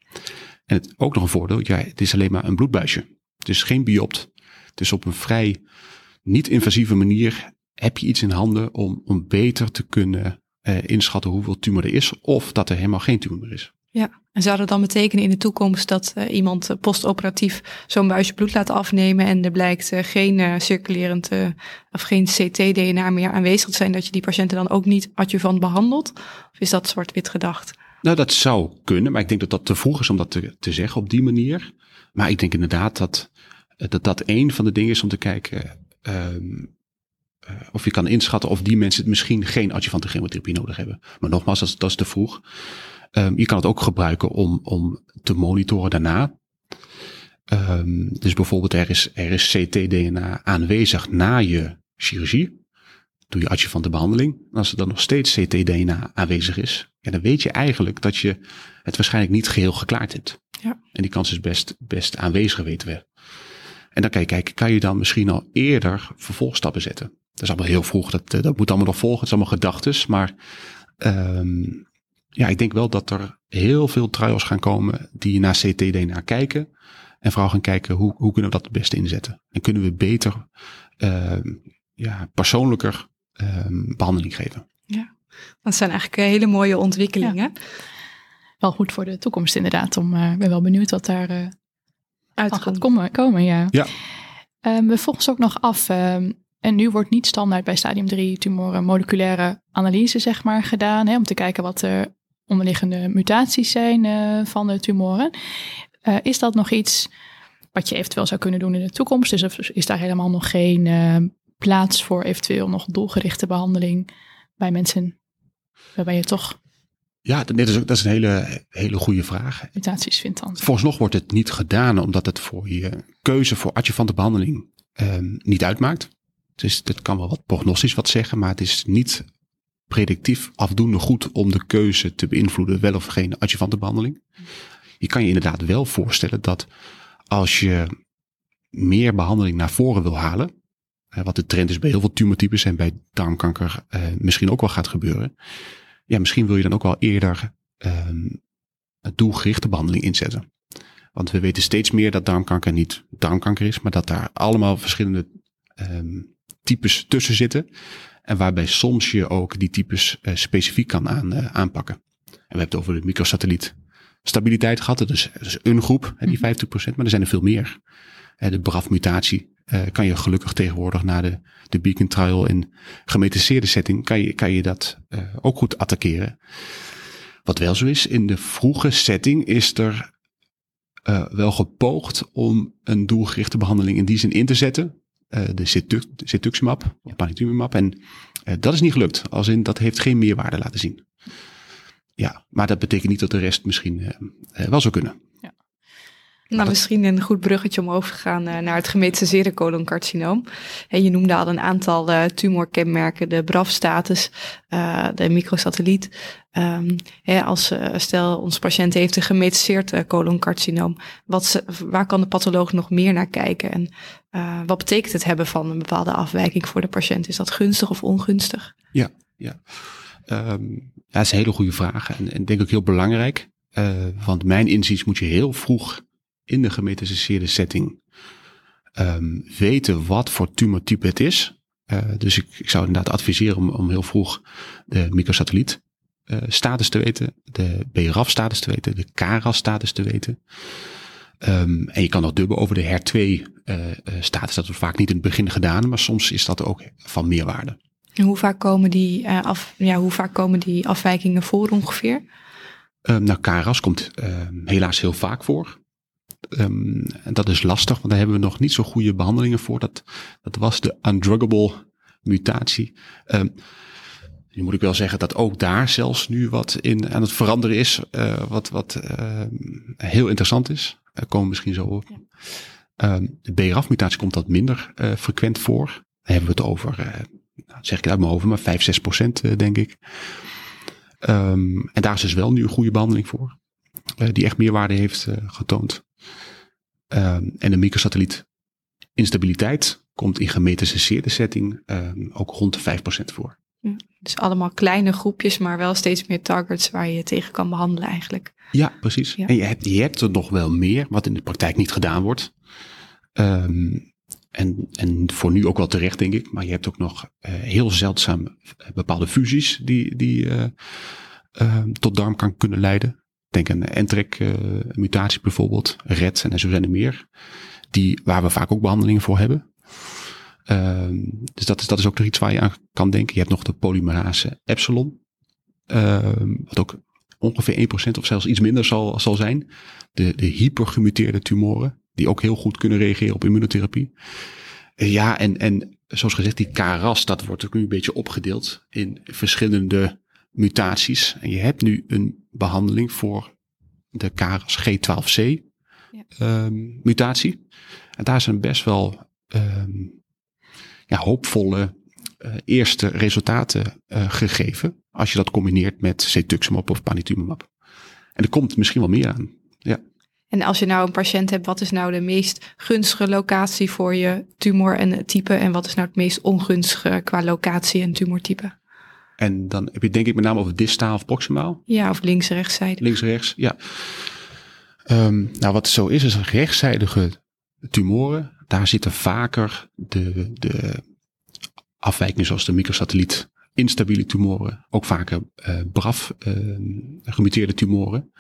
En het ook nog een voordeel, het is alleen maar een bloedbuisje. Het is geen biopt. Dus op een vrij niet-invasieve manier heb je iets in handen om beter te kunnen inschatten hoeveel tumor er is. Of dat er helemaal geen tumor meer is. Ja, en zou dat dan betekenen in de toekomst dat iemand postoperatief zo'n buisje bloed laat afnemen en er blijkt geen circulerend of geen CT-DNA meer aanwezig te zijn, dat je die patiënten dan ook niet adjuvant behandelt? Of is dat zwart-wit gedacht? Nou, dat zou kunnen, maar ik denk dat dat te vroeg is om dat te zeggen op die manier. Maar ik denk inderdaad dat een van de dingen is om te kijken of je kan inschatten of die mensen misschien geen adjuvante chemotherapie nodig hebben. Maar nogmaals, dat is te vroeg. Je kan het ook gebruiken om te monitoren daarna. Dus bijvoorbeeld er is CT-DNA aanwezig na je chirurgie. Doe je adjuvante behandeling. En als er dan nog steeds CT-DNA aanwezig is, dan weet je eigenlijk dat je het waarschijnlijk niet geheel geklaard hebt. Ja. En die kans is best aanwezig, weten we. En dan kan je kijken, kan je dan misschien al eerder vervolgstappen zetten? Dat is allemaal heel vroeg, dat moet allemaal nog volgen. Het is allemaal gedachtes, maar ik denk wel dat er heel veel trials gaan komen die naar CT-DNA kijken. En vooral gaan kijken, hoe kunnen we dat het beste inzetten? En kunnen we beter, persoonlijker behandeling geven? Ja, dat zijn eigenlijk hele mooie ontwikkelingen. Ja. Wel goed voor de toekomst inderdaad. Ik ben wel benieuwd wat daar uit gaat komen. Ja. Ja. We vroegen ons ook nog af. En nu wordt niet standaard bij stadium 3 tumoren moleculaire analyse gedaan. Om te kijken wat de onderliggende mutaties zijn van de tumoren. Is dat nog iets wat je eventueel zou kunnen doen in de toekomst? Dus is daar helemaal nog geen plaats voor eventueel nog doelgerichte behandeling bij mensen waarbij je toch... Ja, dat is een hele goede vraag. Mutaties vindt dan. Vooralsnog wordt het niet gedaan omdat het voor je keuze voor adjuvante behandeling niet uitmaakt. Dus dat kan wel wat prognostisch wat zeggen, maar het is niet predictief afdoende goed om de keuze te beïnvloeden, wel of geen adjuvante behandeling. Je kan je inderdaad wel voorstellen dat als je meer behandeling naar voren wil halen, wat de trend is bij heel veel tumortypes en bij darmkanker misschien ook wel gaat gebeuren, misschien wil je dan ook wel eerder doelgerichte behandeling inzetten. Want we weten steeds meer dat darmkanker niet darmkanker is, maar dat daar allemaal verschillende types tussen zitten. En waarbij soms je ook die types specifiek kan aanpakken. En we hebben het over de microsatellietstabiliteit gehad. Dat is een groep, die 50%, maar er zijn er veel meer. De BRAF-mutatie kan je gelukkig tegenwoordig na de BEACON trial in gemetastaseerde setting kan je dat ook goed attackeren. Wat wel zo is, in de vroege setting is er wel gepoogd om een doelgerichte behandeling in die zin in te zetten. De Cetuximab, of Panitumumab. En dat is niet gelukt. Als in, dat heeft geen meerwaarde laten zien. Ja, maar dat betekent niet dat de rest misschien wel zou kunnen. Ja. Misschien een goed bruggetje om over te gaan naar het gemetastaseerde coloncarcinoom. Je noemde al een aantal tumorkenmerken, de BRAF-status, de microsatelliet. Stel, onze patiënt heeft een gemetastaseerd coloncarcinoom. Waar kan de patholoog nog meer naar kijken? En wat betekent het hebben van een bepaalde afwijking voor de patiënt? Is dat gunstig of ongunstig? Ja. Dat is een hele goede vraag en denk ik heel belangrijk. Want mijn inziens moet je heel vroeg in de gemetastaseerde setting weten wat voor tumortype het is. Dus ik zou inderdaad adviseren om heel vroeg de microsatelliet status te weten, de BRAF status te weten, de KRAS status te weten. En je kan nog dubbel over de HER2 status. Dat wordt vaak niet in het begin gedaan, maar soms is dat ook van meerwaarde. En hoe vaak komen die, hoe vaak komen die afwijkingen voor ongeveer? KRAS komt helaas heel vaak voor. En dat is lastig, want daar hebben we nog niet zo goede behandelingen voor. Dat was de undruggable mutatie. Nu moet ik wel zeggen dat ook daar zelfs nu wat in aan het veranderen is. Wat heel interessant is. Daar komen we misschien zo op. Ja. De BRAF-mutatie komt wat minder frequent voor. Daar hebben we het over, dat zeg ik uit mijn hoofd, maar 5-6% denk ik. En daar is dus wel nu een goede behandeling voor. Die echt meerwaarde heeft getoond. En de microsatelliet instabiliteit komt in gemetastaseerde setting ook rond de 5% voor. Dus allemaal kleine groepjes, maar wel steeds meer targets waar je tegen kan behandelen eigenlijk. Ja, precies. Ja. En je hebt er nog wel meer, wat in de praktijk niet gedaan wordt. En voor nu ook wel terecht, denk ik. Maar je hebt ook nog heel zeldzaam bepaalde fusies die tot darmkanker kunnen leiden. Denk aan NTRK-mutatie bijvoorbeeld, RET en zo zijn er meer. Waar we vaak ook behandelingen voor hebben. Dus dat is ook nog iets waar je aan kan denken. Je hebt nog de polymerase epsilon. Wat ook ongeveer 1% of zelfs iets minder zal zijn. De hypergemuteerde tumoren. Die ook heel goed kunnen reageren op immunotherapie. En zoals gezegd, die KRAS, dat wordt ook nu een beetje opgedeeld in verschillende mutaties. En je hebt nu een behandeling voor de KRAS G12C mutatie. En daar zijn best wel hoopvolle eerste resultaten gegeven. Als je dat combineert met Cetuximab of Panitumumab. En er komt misschien wel meer aan. Ja. En als je nou een patiënt hebt, wat is nou de meest gunstige locatie voor je tumor en type? En wat is nou het meest ongunstige qua locatie en tumortype? En dan heb je denk ik met name over distaal of proximaal. Ja, of links-rechtszijde. Links-rechts, ja. Wat zo is rechtszijdige tumoren. Daar zitten vaker de afwijkingen zoals de microsatelliet, instabiele tumoren. Ook vaker BRAF gemuteerde tumoren.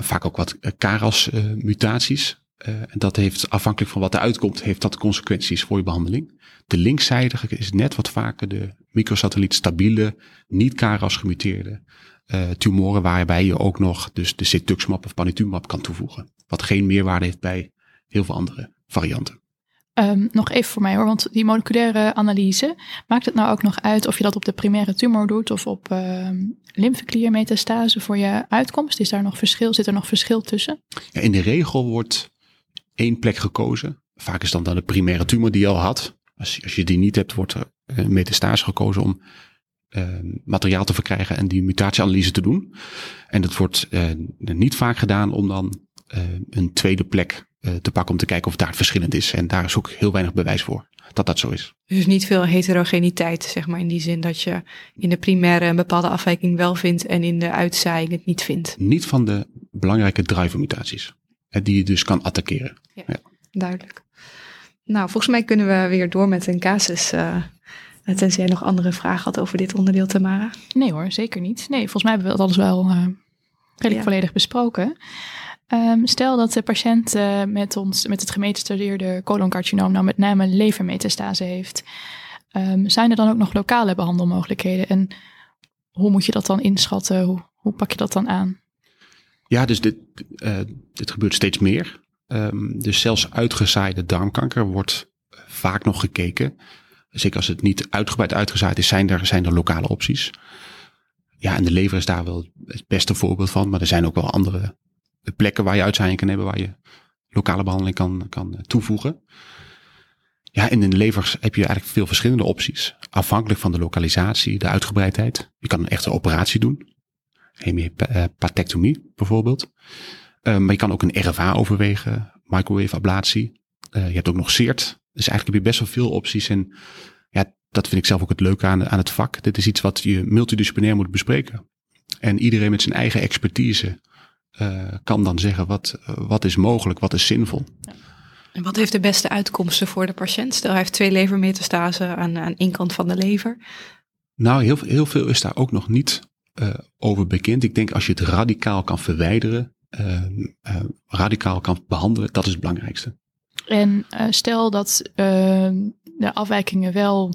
Vaak ook wat KRAS mutaties. En dat heeft afhankelijk van wat er uitkomt, heeft dat consequenties voor je behandeling. De linkszijdige is net wat vaker de microsatelliet stabiele, niet KRAS gemuteerde tumoren, waarbij je ook nog dus de Cetuximab of Panitumumab kan toevoegen. Wat geen meerwaarde heeft bij heel veel andere varianten. Nog even voor mij hoor, want die moleculaire analyse, maakt het nou ook nog uit of je dat op de primaire tumor doet of op lymfekliermetastase voor je uitkomst? Is daar nog verschil? Zit er nog verschil tussen? Ja, in de regel wordt 1 plek gekozen. Vaak is dan de primaire tumor die je al had. Als je die niet hebt, wordt er metastase gekozen om materiaal te verkrijgen en die mutatieanalyse te doen. En dat wordt niet vaak gedaan om dan een tweede plek te pakken om te kijken of daar verschillend is. En daar is ook heel weinig bewijs voor dat zo is. Dus niet veel heterogeniteit, zeg maar, in die zin dat je in de primaire een bepaalde afwijking wel vindt en in de uitzaaiing het niet vindt. Niet van de belangrijke drivermutaties, die je dus kan attackeren. Ja, ja. Duidelijk. Nou, volgens mij kunnen we weer door met een casus. Tenzij jij nog andere vragen had over dit onderdeel, Tamara. Nee hoor, zeker niet. Nee, volgens mij hebben we dat alles wel redelijk volledig besproken. Stel dat de patiënt met het gemetastaseerde coloncarcinoom nou met name levermetastase heeft. Zijn er dan ook nog lokale behandelmogelijkheden? En hoe moet je dat dan inschatten? Hoe pak je dat dan aan? Ja, dus dit gebeurt steeds meer. Dus zelfs uitgezaaide darmkanker wordt vaak nog gekeken. Zeker als het niet uitgebreid uitgezaaid is, zijn er lokale opties. Ja, en de lever is daar wel het beste voorbeeld van. Maar er zijn ook wel andere plekken waar je uitzaaiing kan hebben, waar je lokale behandeling kan toevoegen. Ja, en in de lever heb je eigenlijk veel verschillende opties. Afhankelijk van de lokalisatie, de uitgebreidheid. Je kan een echte operatie doen. Hemipathectomie bijvoorbeeld. Maar je kan ook een RFA overwegen. Microwave ablatie. Je hebt ook nog SEERT. Dus eigenlijk heb je best wel veel opties. En ja, dat vind ik zelf ook het leuke aan het vak. Dit is iets wat je multidisciplinair moet bespreken. En iedereen met zijn eigen expertise kan dan zeggen wat is mogelijk, wat is zinvol. En wat heeft de beste uitkomsten voor de patiënt? Stel, hij heeft 2 levermetastasen aan één kant van de lever. Nou, heel veel is daar ook nog niet over bekend. Ik denk als je het radicaal kan verwijderen, radicaal kan behandelen, dat is het belangrijkste. En stel dat de afwijkingen wel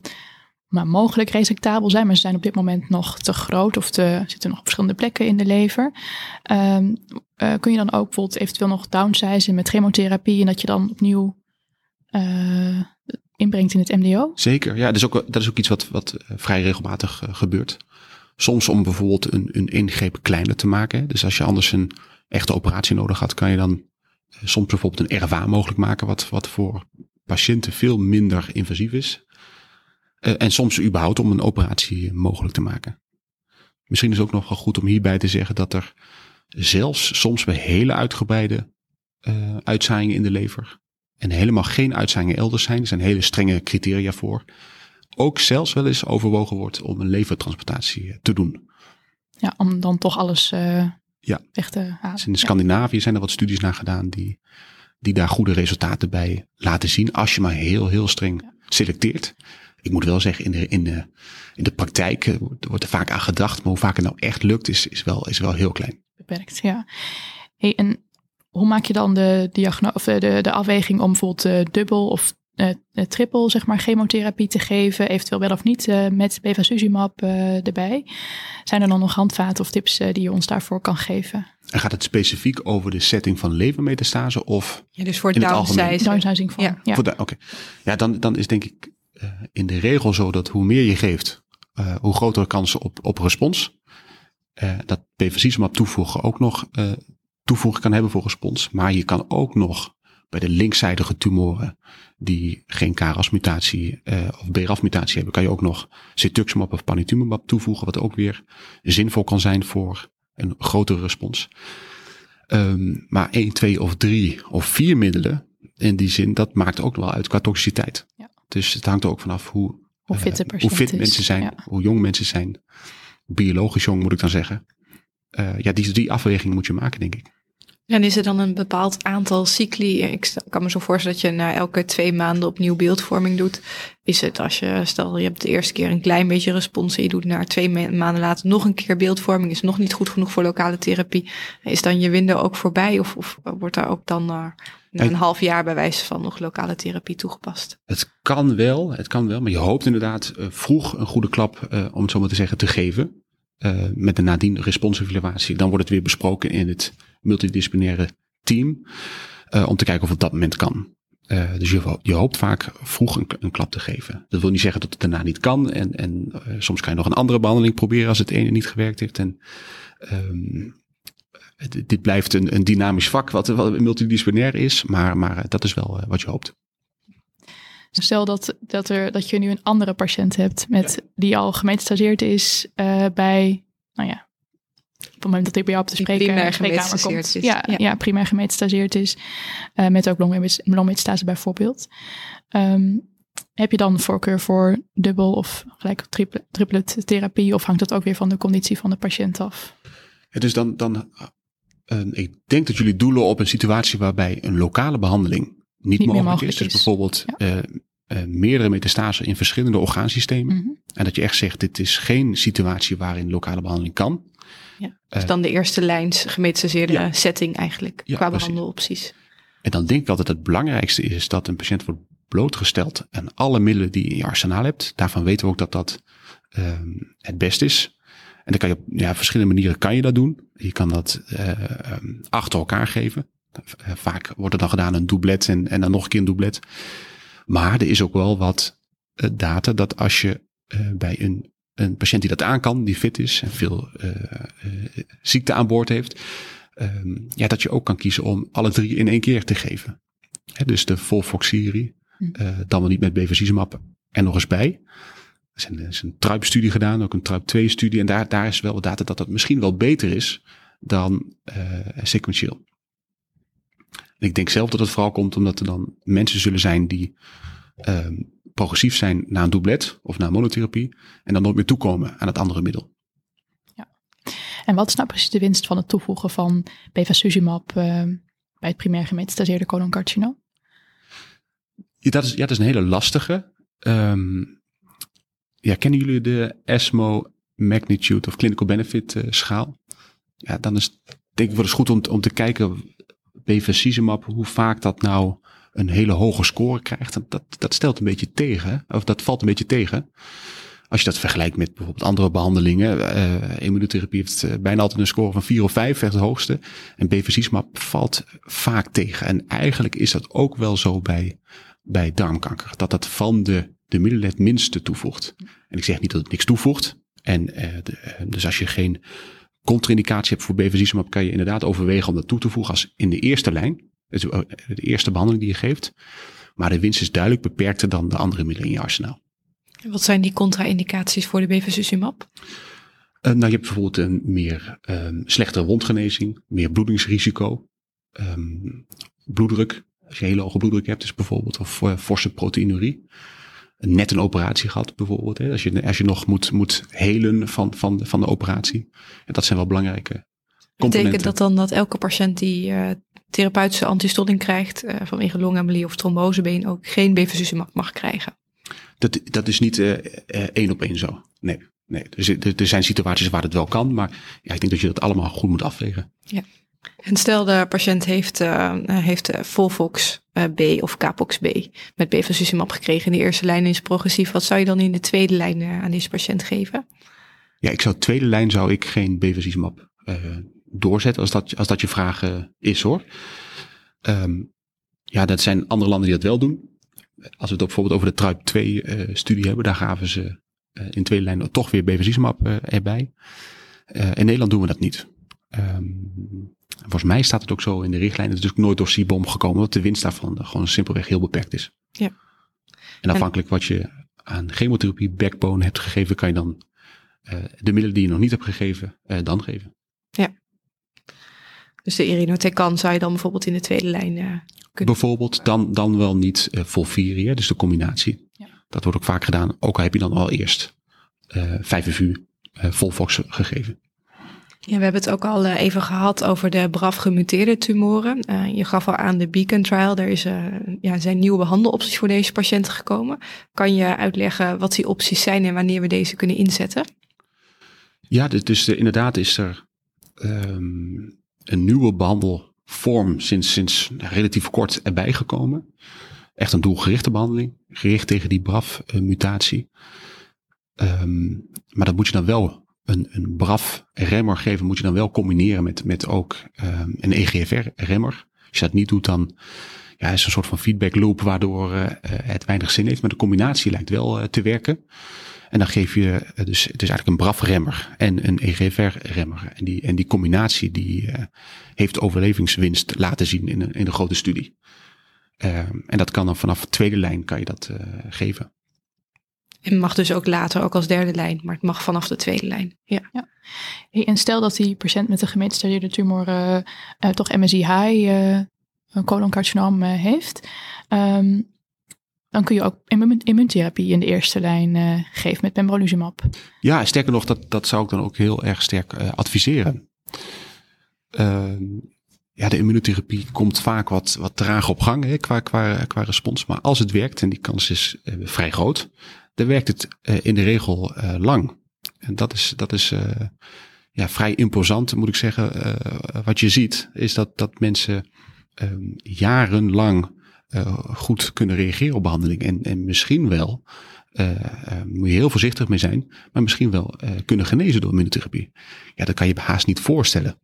mogelijk resectabel zijn, maar ze zijn op dit moment nog te groot of zitten nog op verschillende plekken in de lever. Kun je dan ook bijvoorbeeld eventueel nog downsizen met chemotherapie en dat je dan opnieuw inbrengt in het MDO? Zeker, ja. Dat is ook iets wat vrij regelmatig gebeurt. Soms om bijvoorbeeld een ingreep kleiner te maken. Hè. Dus als je anders een echte operatie nodig had, kan je dan soms bijvoorbeeld een RFA mogelijk maken, wat voor patiënten veel minder invasief is. En soms überhaupt om een operatie mogelijk te maken. Misschien is het ook nog wel goed om hierbij te zeggen dat er zelfs soms bij hele uitgebreide uitzaaiingen in de lever en helemaal geen uitzaaiingen elders zijn. Er zijn hele strenge criteria voor. Ook zelfs wel eens overwogen wordt om een levertransplantatie te doen. Ja, om dan toch alles weg te halen. Dus in Scandinavië zijn er wat studies naar gedaan die daar goede resultaten bij laten zien. Als je maar heel, heel streng selecteert. Ik moet wel zeggen, in de praktijk wordt er vaak aan gedacht. Maar hoe vaak het nou echt lukt, is wel heel klein. Beperkt, ja. Hey, en hoe maak je dan de afweging om bijvoorbeeld dubbel of triple, zeg maar, chemotherapie te geven, eventueel wel of niet, met bevacizumab erbij? Zijn er dan nog handvaten of tips die je ons daarvoor kan geven? En gaat het specifiek over de setting van levermetastase of? Ja, dus voor het downsizing van. Ja, ja. Oké. Ja, dan is denk ik in de regel zo dat hoe meer je geeft, hoe grotere kansen op respons. Dat bevacizumab toevoegen ook nog toevoeging kan hebben voor respons. Maar je kan ook nog bij de linkzijdige tumoren die geen KRAS-mutatie of BRAF-mutatie hebben, kan je ook nog cetuximab of panitumumab toevoegen, wat ook weer zinvol kan zijn voor een grotere respons. Maar 1, 2 of 3 of 4 middelen, in die zin, dat maakt ook wel uit qua toxiciteit. Ja. Dus het hangt er ook vanaf hoe fit mensen zijn, ja, hoe jong mensen zijn. Biologisch jong, moet ik dan zeggen. Die afweging moet je maken, denk ik. En is er dan een bepaald aantal cycli? Ik kan me zo voorstellen dat je na elke 2 maanden opnieuw beeldvorming doet. Is het als je, stel je hebt de eerste keer een klein beetje respons en je doet na 2 maanden later nog een keer beeldvorming, is nog niet goed genoeg voor lokale therapie. Is dan je window ook voorbij of wordt daar ook dan na een half jaar bij wijze van nog lokale therapie toegepast? Het kan wel, maar je hoopt inderdaad vroeg een goede klap, om het zo maar te zeggen, te geven. Met de nadien responsevaluatie. Dan wordt het weer besproken in het multidisciplinaire team. Om te kijken of op dat moment kan. Dus je hoopt vaak vroeg een klap te geven. Dat wil niet zeggen dat het daarna niet kan. En soms kan je nog een andere behandeling proberen als het ene niet gewerkt heeft. En dit blijft een dynamisch vak wat multidisciplinair is. Maar dat is wel wat je hoopt. Stel dat je nu een andere patiënt hebt die al gemetastaseerd is bij, nou ja, op het moment dat ik bij jou op de spreekkamer komt. Ja, primair gemetastaseerd is. Met ook longmetastase bijvoorbeeld. Heb je dan voorkeur voor dubbel of gelijk triplet therapie? Of hangt dat ook weer van de conditie van de patiënt af? Ja, dus dan ik denk dat jullie doelen op een situatie waarbij een lokale behandeling niet meer mogelijk is. Dus bijvoorbeeld meerdere metastasen in verschillende orgaansystemen. Mm-hmm. En dat je echt zegt, dit is geen situatie waarin lokale behandeling kan. Ja. Dus dan de eerste lijns gemetastaseerde setting eigenlijk, qua behandelopties. En dan denk ik altijd dat het belangrijkste is dat een patiënt wordt blootgesteld aan alle middelen die je in je arsenaal hebt. Daarvan weten we ook dat het best is. En dan kan je op verschillende manieren kan je dat doen. Je kan dat achter elkaar geven. Vaak wordt er dan gedaan een doublet en dan nog een keer een doublet. Maar er is ook wel wat data dat als je bij een patiënt die dat aan kan, die fit is en veel ziekte aan boord heeft, dat je ook kan kiezen om alle 3 in één keer te geven. Hè, dus de FOLFOX-serie, dan wel niet met bevacizumab en nog eens bij. Er is een TRIBE-studie gedaan, ook een TRIBE-2-studie. En daar is wel wat data dat misschien wel beter is dan sequentieel. Ik denk zelf dat het vooral komt omdat er dan mensen zullen zijn die progressief zijn na een doublet of na monotherapie en dan nooit meer toekomen aan het andere middel. Ja. En wat is nou precies de winst van het toevoegen van bevacizumab bij het primair gemetastaseerde coloncarcinoom? Ja, dat is een hele lastige. Kennen jullie de ESMO Magnitude of Clinical Benefit schaal? Ja, dan is het denk ik wel eens goed om te kijken bevacizumab, hoe vaak dat nou een hele hoge score krijgt, dat stelt een beetje tegen, of dat valt een beetje tegen. Als je dat vergelijkt met bijvoorbeeld andere behandelingen, immunotherapie heeft bijna altijd een score van 4 of 5, echt het hoogste. En bevacizumab valt vaak tegen. En eigenlijk is dat ook wel zo bij bij darmkanker. Dat van de middelen het minste toevoegt. En ik zeg niet dat het niks toevoegt. Dus als je geen contraindicatie hebt voor bevacizumab, kan je inderdaad overwegen om dat toe te voegen als in de eerste lijn. De eerste behandeling die je geeft. Maar de winst is duidelijk beperkter dan de andere middelen in je arsenaal. Wat zijn die contra-indicaties voor de bevacizumab? Je hebt bijvoorbeeld een meer slechtere wondgenezing, meer bloedingsrisico, bloeddruk. Als je hele hoge bloeddruk hebt, dus bijvoorbeeld, of forse proteinurie. Net een operatie gehad bijvoorbeeld. Hè? Als je nog moet helen van de operatie. En dat zijn wel belangrijke componenten. Betekent dat dan dat elke patiënt die therapeutische antistolling krijgt, vanwege longamelie of trombosebeen, ook geen bevacizumab mag krijgen? Dat is niet één op één zo. Nee. Er zijn situaties waar het wel kan, maar ja, ik denk dat je dat allemaal goed moet afwegen. Ja. En stel de patiënt heeft FOLFOX B of CAPOX B met bevacizumab gekregen. In de eerste lijn is progressief. Wat zou je dan in de tweede lijn aan deze patiënt geven? Ja, tweede lijn zou ik geen bevacizumab doorzetten als dat je vraag is hoor. Dat zijn andere landen die dat wel doen. Als we het bijvoorbeeld over de TRIBE 2 studie hebben, daar gaven ze in tweede lijn toch weer bevacizumab erbij. In Nederland doen we dat niet. Volgens mij staat het ook zo in de richtlijn. Het is natuurlijk nooit door CBOM gekomen, omdat de winst daarvan gewoon simpelweg heel beperkt is. Ja. En afhankelijk wat je aan chemotherapie backbone hebt gegeven, kan je dan de middelen die je nog niet hebt gegeven, dan geven. Ja. Dus de irinotecan zou je dan bijvoorbeeld in de tweede lijn kunnen... Bijvoorbeeld dan wel niet FOLFIRI, dus de combinatie. Ja. Dat wordt ook vaak gedaan. Ook al heb je dan al eerst 5-FU FOLFOX gegeven. Ja, we hebben het ook al even gehad over de BRAF gemuteerde tumoren. Je gaf al aan de BEACON trial. Er zijn nieuwe behandelopties voor deze patiënten gekomen. Kan je uitleggen wat die opties zijn en wanneer we deze kunnen inzetten? Ja, dus inderdaad is er een nieuwe behandelvorm sinds relatief kort erbij gekomen. Echt een doelgerichte behandeling, gericht tegen die BRAF mutatie. Maar dat moet je dan wel... Een BRAF-remmer geven moet je dan wel combineren met ook een EGFR-remmer. Als je dat niet doet, dan is een soort van feedback loop waardoor het weinig zin heeft. Maar de combinatie lijkt wel te werken. En dan geef je, dus het is eigenlijk een BRAF-remmer en een EGFR-remmer. En die combinatie heeft overlevingswinst laten zien in de grote studie. En dat kan dan vanaf de tweede lijn kan je dat geven. En mag dus ook later, ook als derde lijn, maar het mag vanaf de tweede lijn. Ja. Hey, en stel dat die patiënt met een gemetastaseerde tumor toch MSI-high een coloncarcinoom heeft. Dan kun je ook immuuntherapie in de eerste lijn geven met pembrolizumab. Ja, sterker nog, dat zou ik dan ook heel erg sterk adviseren. De immunotherapie komt vaak wat traag op gang hè, qua respons. Maar als het werkt, en die kans is vrij groot... Dan werkt het in de regel lang. En dat is vrij imposant, moet ik zeggen. Wat je ziet, is dat mensen jarenlang goed kunnen reageren op behandeling. En misschien wel, moet je heel voorzichtig mee zijn... maar misschien wel kunnen genezen door immunotherapie. Ja, dat kan je haast niet voorstellen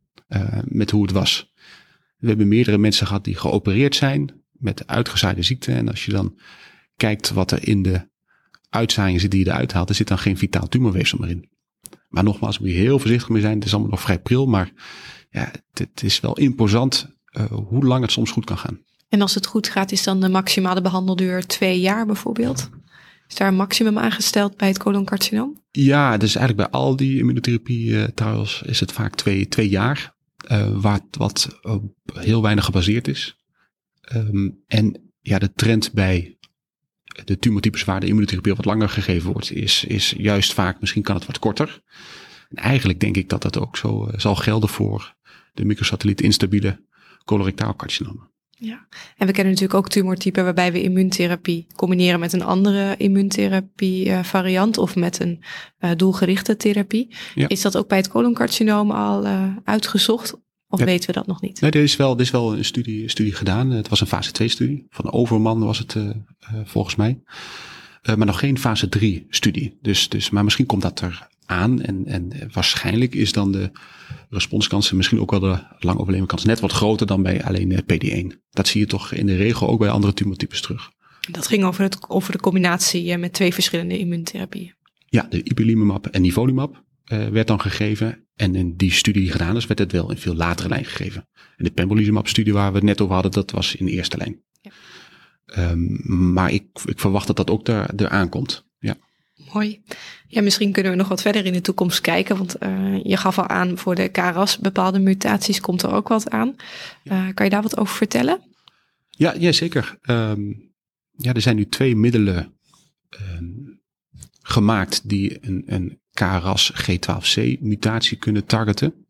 met hoe het was. We hebben meerdere mensen gehad die geopereerd zijn... met uitgezaaide ziekte. En als je dan kijkt wat er in de... uitzaaiingen zit die je eruit haalt, er zit dan geen vitaal tumorweefsel meer in. Maar nogmaals, moet je heel voorzichtig mee zijn. Het is allemaal nog vrij pril, maar ja, het is wel imposant hoe lang het soms goed kan gaan. En als het goed gaat, is dan de maximale behandelduur 2 jaar bijvoorbeeld? Is daar een maximum aangesteld bij het coloncarcinoom? Ja, dus eigenlijk bij al die immunotherapie trials is het vaak 2 jaar, wat op heel weinig gebaseerd is. De trend bij de tumortypes waar de immunotherapie wat langer gegeven wordt, is juist vaak, misschien kan het wat korter. En eigenlijk denk ik dat ook zo zal gelden voor de microsatelliet instabiele colorectaal carcinoom. Ja, en we kennen natuurlijk ook tumortypen waarbij we immuuntherapie combineren met een andere immuuntherapie variant of met een doelgerichte therapie. Ja. Is dat ook bij het coloncarcinoom al uitgezocht? Of weten we dat nog niet? Nee, er is wel een studie gedaan. Het was een fase 2 studie. Van Overman was het volgens mij. Maar nog geen fase 3 studie. Dus, maar misschien komt dat er aan. En waarschijnlijk is dan de responskansen, misschien ook wel de lang overlevingskans, net wat groter dan bij alleen PD1. Dat zie je toch in de regel ook bij andere tumortypes terug. Dat ging over de combinatie met twee verschillende immuuntherapieën. Ja, de Ipilimumab en Nivolumab werd dan gegeven. En in die studie die gedaan is, werd het wel in veel latere lijn gegeven. En de Pembrolizumab-studie waar we het net over hadden, dat was in de eerste lijn. Ja. Maar ik verwacht dat dat ook er aankomt. Ja. Mooi. Ja, misschien kunnen we nog wat verder in de toekomst kijken. Want je gaf al aan, voor de KRAS bepaalde mutaties komt er ook wat aan. Kan je daar wat over vertellen? Ja, zeker. Er zijn nu twee middelen gemaakt die een KRAS G12C mutatie kunnen targeten.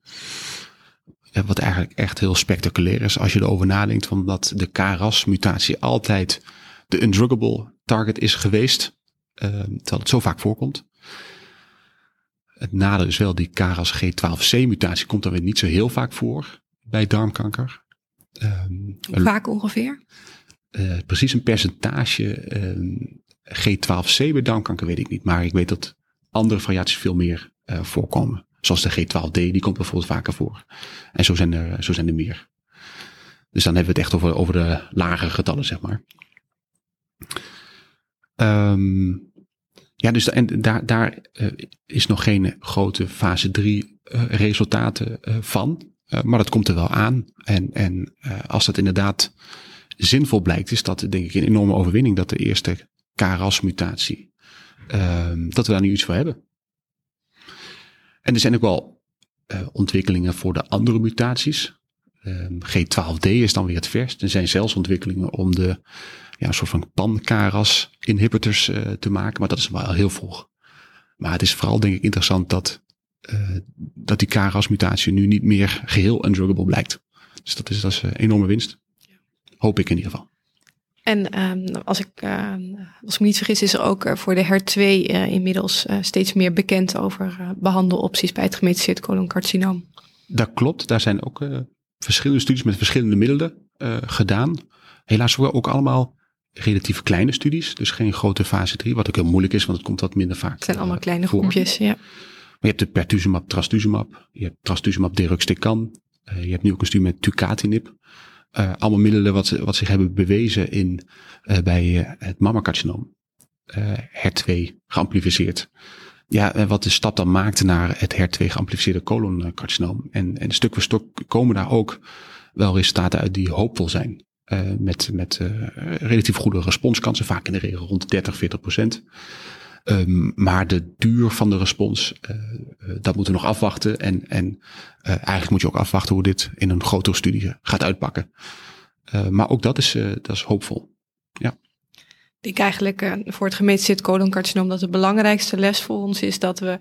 Wat eigenlijk echt heel spectaculair is als je erover nadenkt, van dat de KRAS mutatie altijd de undruggable target is geweest. Terwijl het zo vaak voorkomt. Het nadeel is wel, die KRAS G12C mutatie komt dan weer niet zo heel vaak voor bij darmkanker. Hoe vaak ongeveer? Precies een percentage G12C bij darmkanker weet ik niet. Maar ik weet dat andere variaties veel meer voorkomen. Zoals de G12D, die komt bijvoorbeeld vaker voor. En zo zijn er meer. Dus dan hebben we het echt over de lagere getallen, zeg maar. Dus daar is nog geen grote fase 3 resultaten van. Maar dat komt er wel aan. En als dat inderdaad zinvol blijkt, is dat denk ik een enorme overwinning, dat de eerste KRAS-mutatie, dat we daar nu iets voor hebben. En er zijn ook wel ontwikkelingen voor de andere mutaties. G12D is dan weer het verst. Er zijn zelfs ontwikkelingen om de een soort van pan-KRAS inhibitors te maken. Maar dat is wel heel vroeg. Maar het is vooral denk ik interessant dat die KRAS mutatie nu niet meer geheel undruggable blijkt. Dus dat is een enorme winst. Hoop ik in ieder geval. En als ik me niet vergis, is er ook voor de HER2 inmiddels steeds meer bekend over behandelopties bij het gemetastaseerd coloncarcinoom. Dat klopt, daar zijn ook verschillende studies met verschillende middelen gedaan. Helaas ook allemaal relatief kleine studies, dus geen grote fase 3, wat ook heel moeilijk is, want het komt wat minder vaak. Het zijn allemaal kleine groepjes, ja. Maar je hebt de pertuzumab, trastuzumab, je hebt trastuzumab deruxtecan, je hebt nu ook een studie met tucatinib. Allemaal middelen wat zich hebben bewezen bij het mammacarcinoom. HER2 geamplificeerd. Ja, en wat de stap dan maakte naar het HER2 geamplificeerde coloncarcinoom. En stuk voor stuk komen daar ook wel resultaten uit die hoopvol zijn. Met relatief goede responskansen, vaak in de regel rond 30-40%. Maar de duur van de respons, dat moeten we nog afwachten. En eigenlijk moet je ook afwachten hoe dit in een grotere studie gaat uitpakken. Maar ook dat is hoopvol. Ja. Ik denk eigenlijk voor het gemetastaseerd coloncarcinoom dat de belangrijkste les voor ons is dat we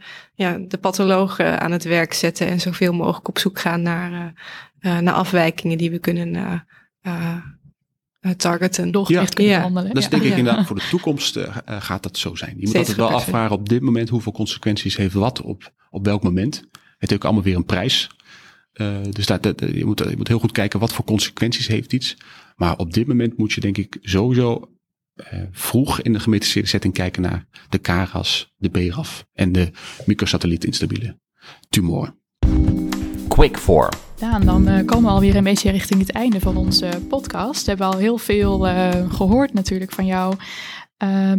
de pathologen aan het werk zetten en zoveel mogelijk op zoek gaan naar afwijkingen die we kunnen targeten. Doelgericht kunnen handelen. Dat is denk ik inderdaad voor de toekomst gaat dat zo zijn. Je moet altijd wel afvragen op dit moment hoeveel consequenties heeft wat op welk moment. Het heeft ook allemaal weer een prijs. Dus je moet heel goed kijken wat voor consequenties heeft iets. Maar op dit moment moet je denk ik sowieso vroeg in de gemetastaseerde setting kijken naar de KRAS, de BRAF en de microsatellietinstabiele tumor. Quick for. Daan, dan komen we alweer een beetje richting het einde van onze podcast. We hebben al heel veel gehoord natuurlijk van jou.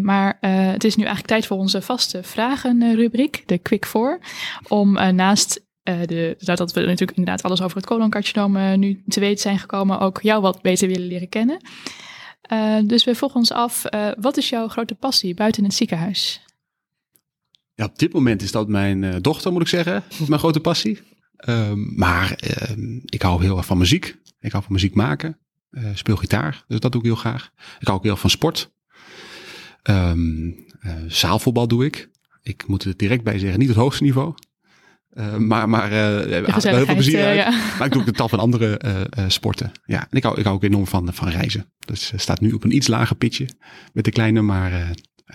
Maar het is nu eigenlijk tijd voor onze vaste vragenrubriek, de Quick for. Om naast dat we natuurlijk inderdaad alles over het coloncarcinoom nu te weten zijn gekomen, ook jou wat beter willen leren kennen. Dus we vroegen ons af, wat is jouw grote passie buiten het ziekenhuis? Ja, op dit moment is dat mijn dochter, moet ik zeggen, mijn grote passie. Maar ik hou heel erg van muziek. Ik hou van muziek maken. Speel gitaar, dus dat doe ik heel graag. Ik hou ook heel erg van sport. Zaalvoetbal doe ik. Ik moet er direct bij zeggen, niet het hoogste niveau. Maar haal er heel veel plezier uit. Ja. Maar ik doe ook een tal van andere sporten. Ja, en ik hou ook enorm van reizen. Dus staat nu op een iets lager pitje met de kleine, maar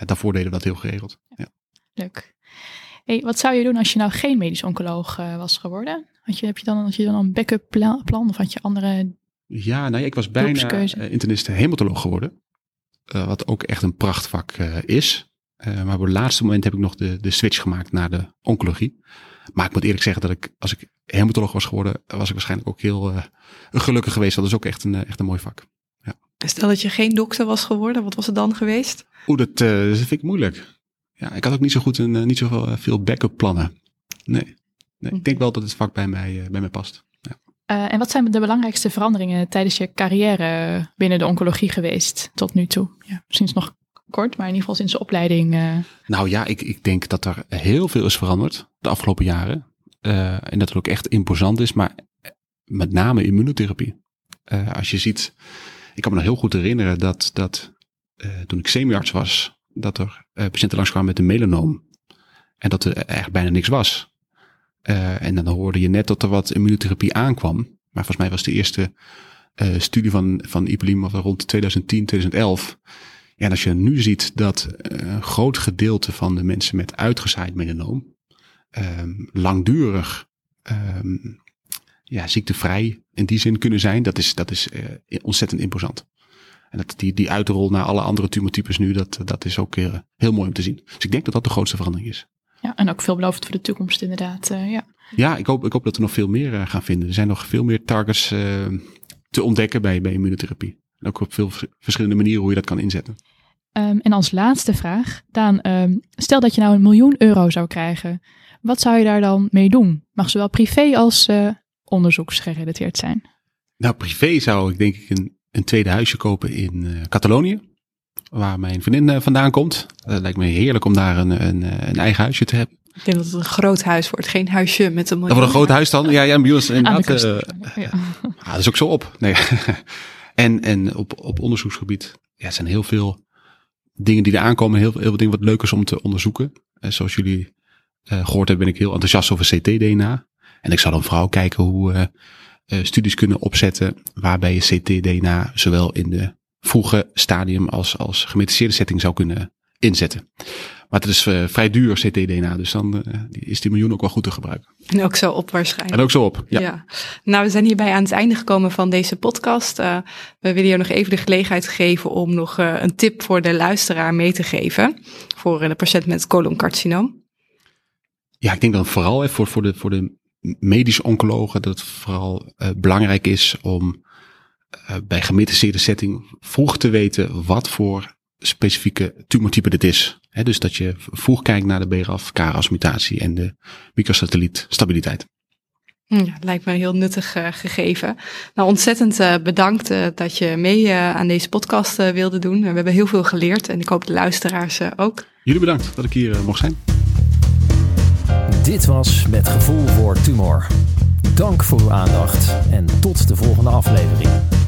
daarvoor deden we dat heel geregeld. Ja. Leuk. Hey, wat zou je doen als je nou geen medisch oncoloog was geworden? Had je dan een backup plan of had je andere? Ik was bijna internist hematoloog geworden. Wat ook echt een prachtvak is. Maar op het laatste moment heb ik nog de switch gemaakt naar de oncologie. Maar ik moet eerlijk zeggen dat als ik hematoloog was geworden, was ik waarschijnlijk ook heel gelukkig geweest. Dat is ook echt een mooi vak. Ja. Stel dat je geen dokter was geworden, wat was het dan geweest? Dat vind ik moeilijk. Ja, ik had ook niet zoveel backup plannen. Nee. Ik denk wel dat het vak bij mij past. Ja. En wat zijn de belangrijkste veranderingen tijdens je carrière binnen de oncologie geweest tot nu toe? Ja, sinds nog kort, maar in ieder geval sinds de opleiding. Nou ja, ik denk dat er heel veel is veranderd de afgelopen jaren. En dat het ook echt imposant is, maar met name immunotherapie. Als je ziet, ik kan me nog heel goed herinneren dat toen ik semi-arts was, dat er patiënten langskwamen met een melanoom. En dat er echt bijna niks was. En dan hoorde je net dat er wat immunotherapie aankwam. Maar volgens mij was de eerste studie van Ipilimumab rond 2010, 2011. En als je nu ziet dat een groot gedeelte van de mensen met uitgezaaid melanoom langdurig ziektevrij in die zin kunnen zijn, dat is ontzettend imposant. En dat die uitrol naar alle andere tumortypes nu, dat is ook heel mooi om te zien. Dus ik denk dat dat de grootste verandering is. Ja, en ook veelbelovend voor de toekomst inderdaad. Ik hoop dat we nog veel meer gaan vinden. Er zijn nog veel meer targets te ontdekken bij immunotherapie. En ook op veel verschillende manieren hoe je dat kan inzetten. En als laatste vraag, Daan, stel dat je nou €1 miljoen zou krijgen. Wat zou je daar dan mee doen? Mag zowel privé als onderzoeksgerelateerd zijn? Nou, privé zou ik denk ik een tweede huisje kopen in Catalonië. Waar mijn vriendin vandaan komt. Het lijkt me heerlijk om daar een eigen huisje te hebben. Ik denk dat het een groot huis wordt. Geen huisje met een miljoen. Of een groot huis dan? Ja, bij ons inderdaad. Dat is ook zo op. Nee. En op onderzoeksgebied. Ja, het zijn heel veel dingen die er aankomen. Heel veel dingen wat leuk is om te onderzoeken. Zoals jullie gehoord hebben, ben ik heel enthousiast over CT-DNA. En ik zal dan vooral kijken hoe studies kunnen opzetten. Waarbij je CT-DNA zowel in de vroege stadium als gemetastaseerde setting zou kunnen inzetten. Maar het is vrij duur CT-DNA, dus dan is die miljoen ook wel goed te gebruiken. En ook zo op waarschijnlijk. Ja. Nou, we zijn hierbij aan het einde gekomen van deze podcast. We willen je nog even de gelegenheid geven om nog een tip voor de luisteraar mee te geven voor de patiënt met coloncarcinoom. Ja, ik denk dan vooral voor de medische oncologen dat het vooral belangrijk is om bij gemetastaseerde setting vroeg te weten wat voor specifieke tumortype dit is. Dus dat je vroeg kijkt naar de BRAF, KRAS mutatie en de microsatellietstabiliteit. Ja, lijkt me een heel nuttig gegeven. Nou, ontzettend bedankt dat je mee aan deze podcast wilde doen. We hebben heel veel geleerd en ik hoop de luisteraars ook. Jullie bedankt dat ik hier mocht zijn. Dit was Met Gevoel voor Tumor. Dank voor uw aandacht en tot de volgende aflevering.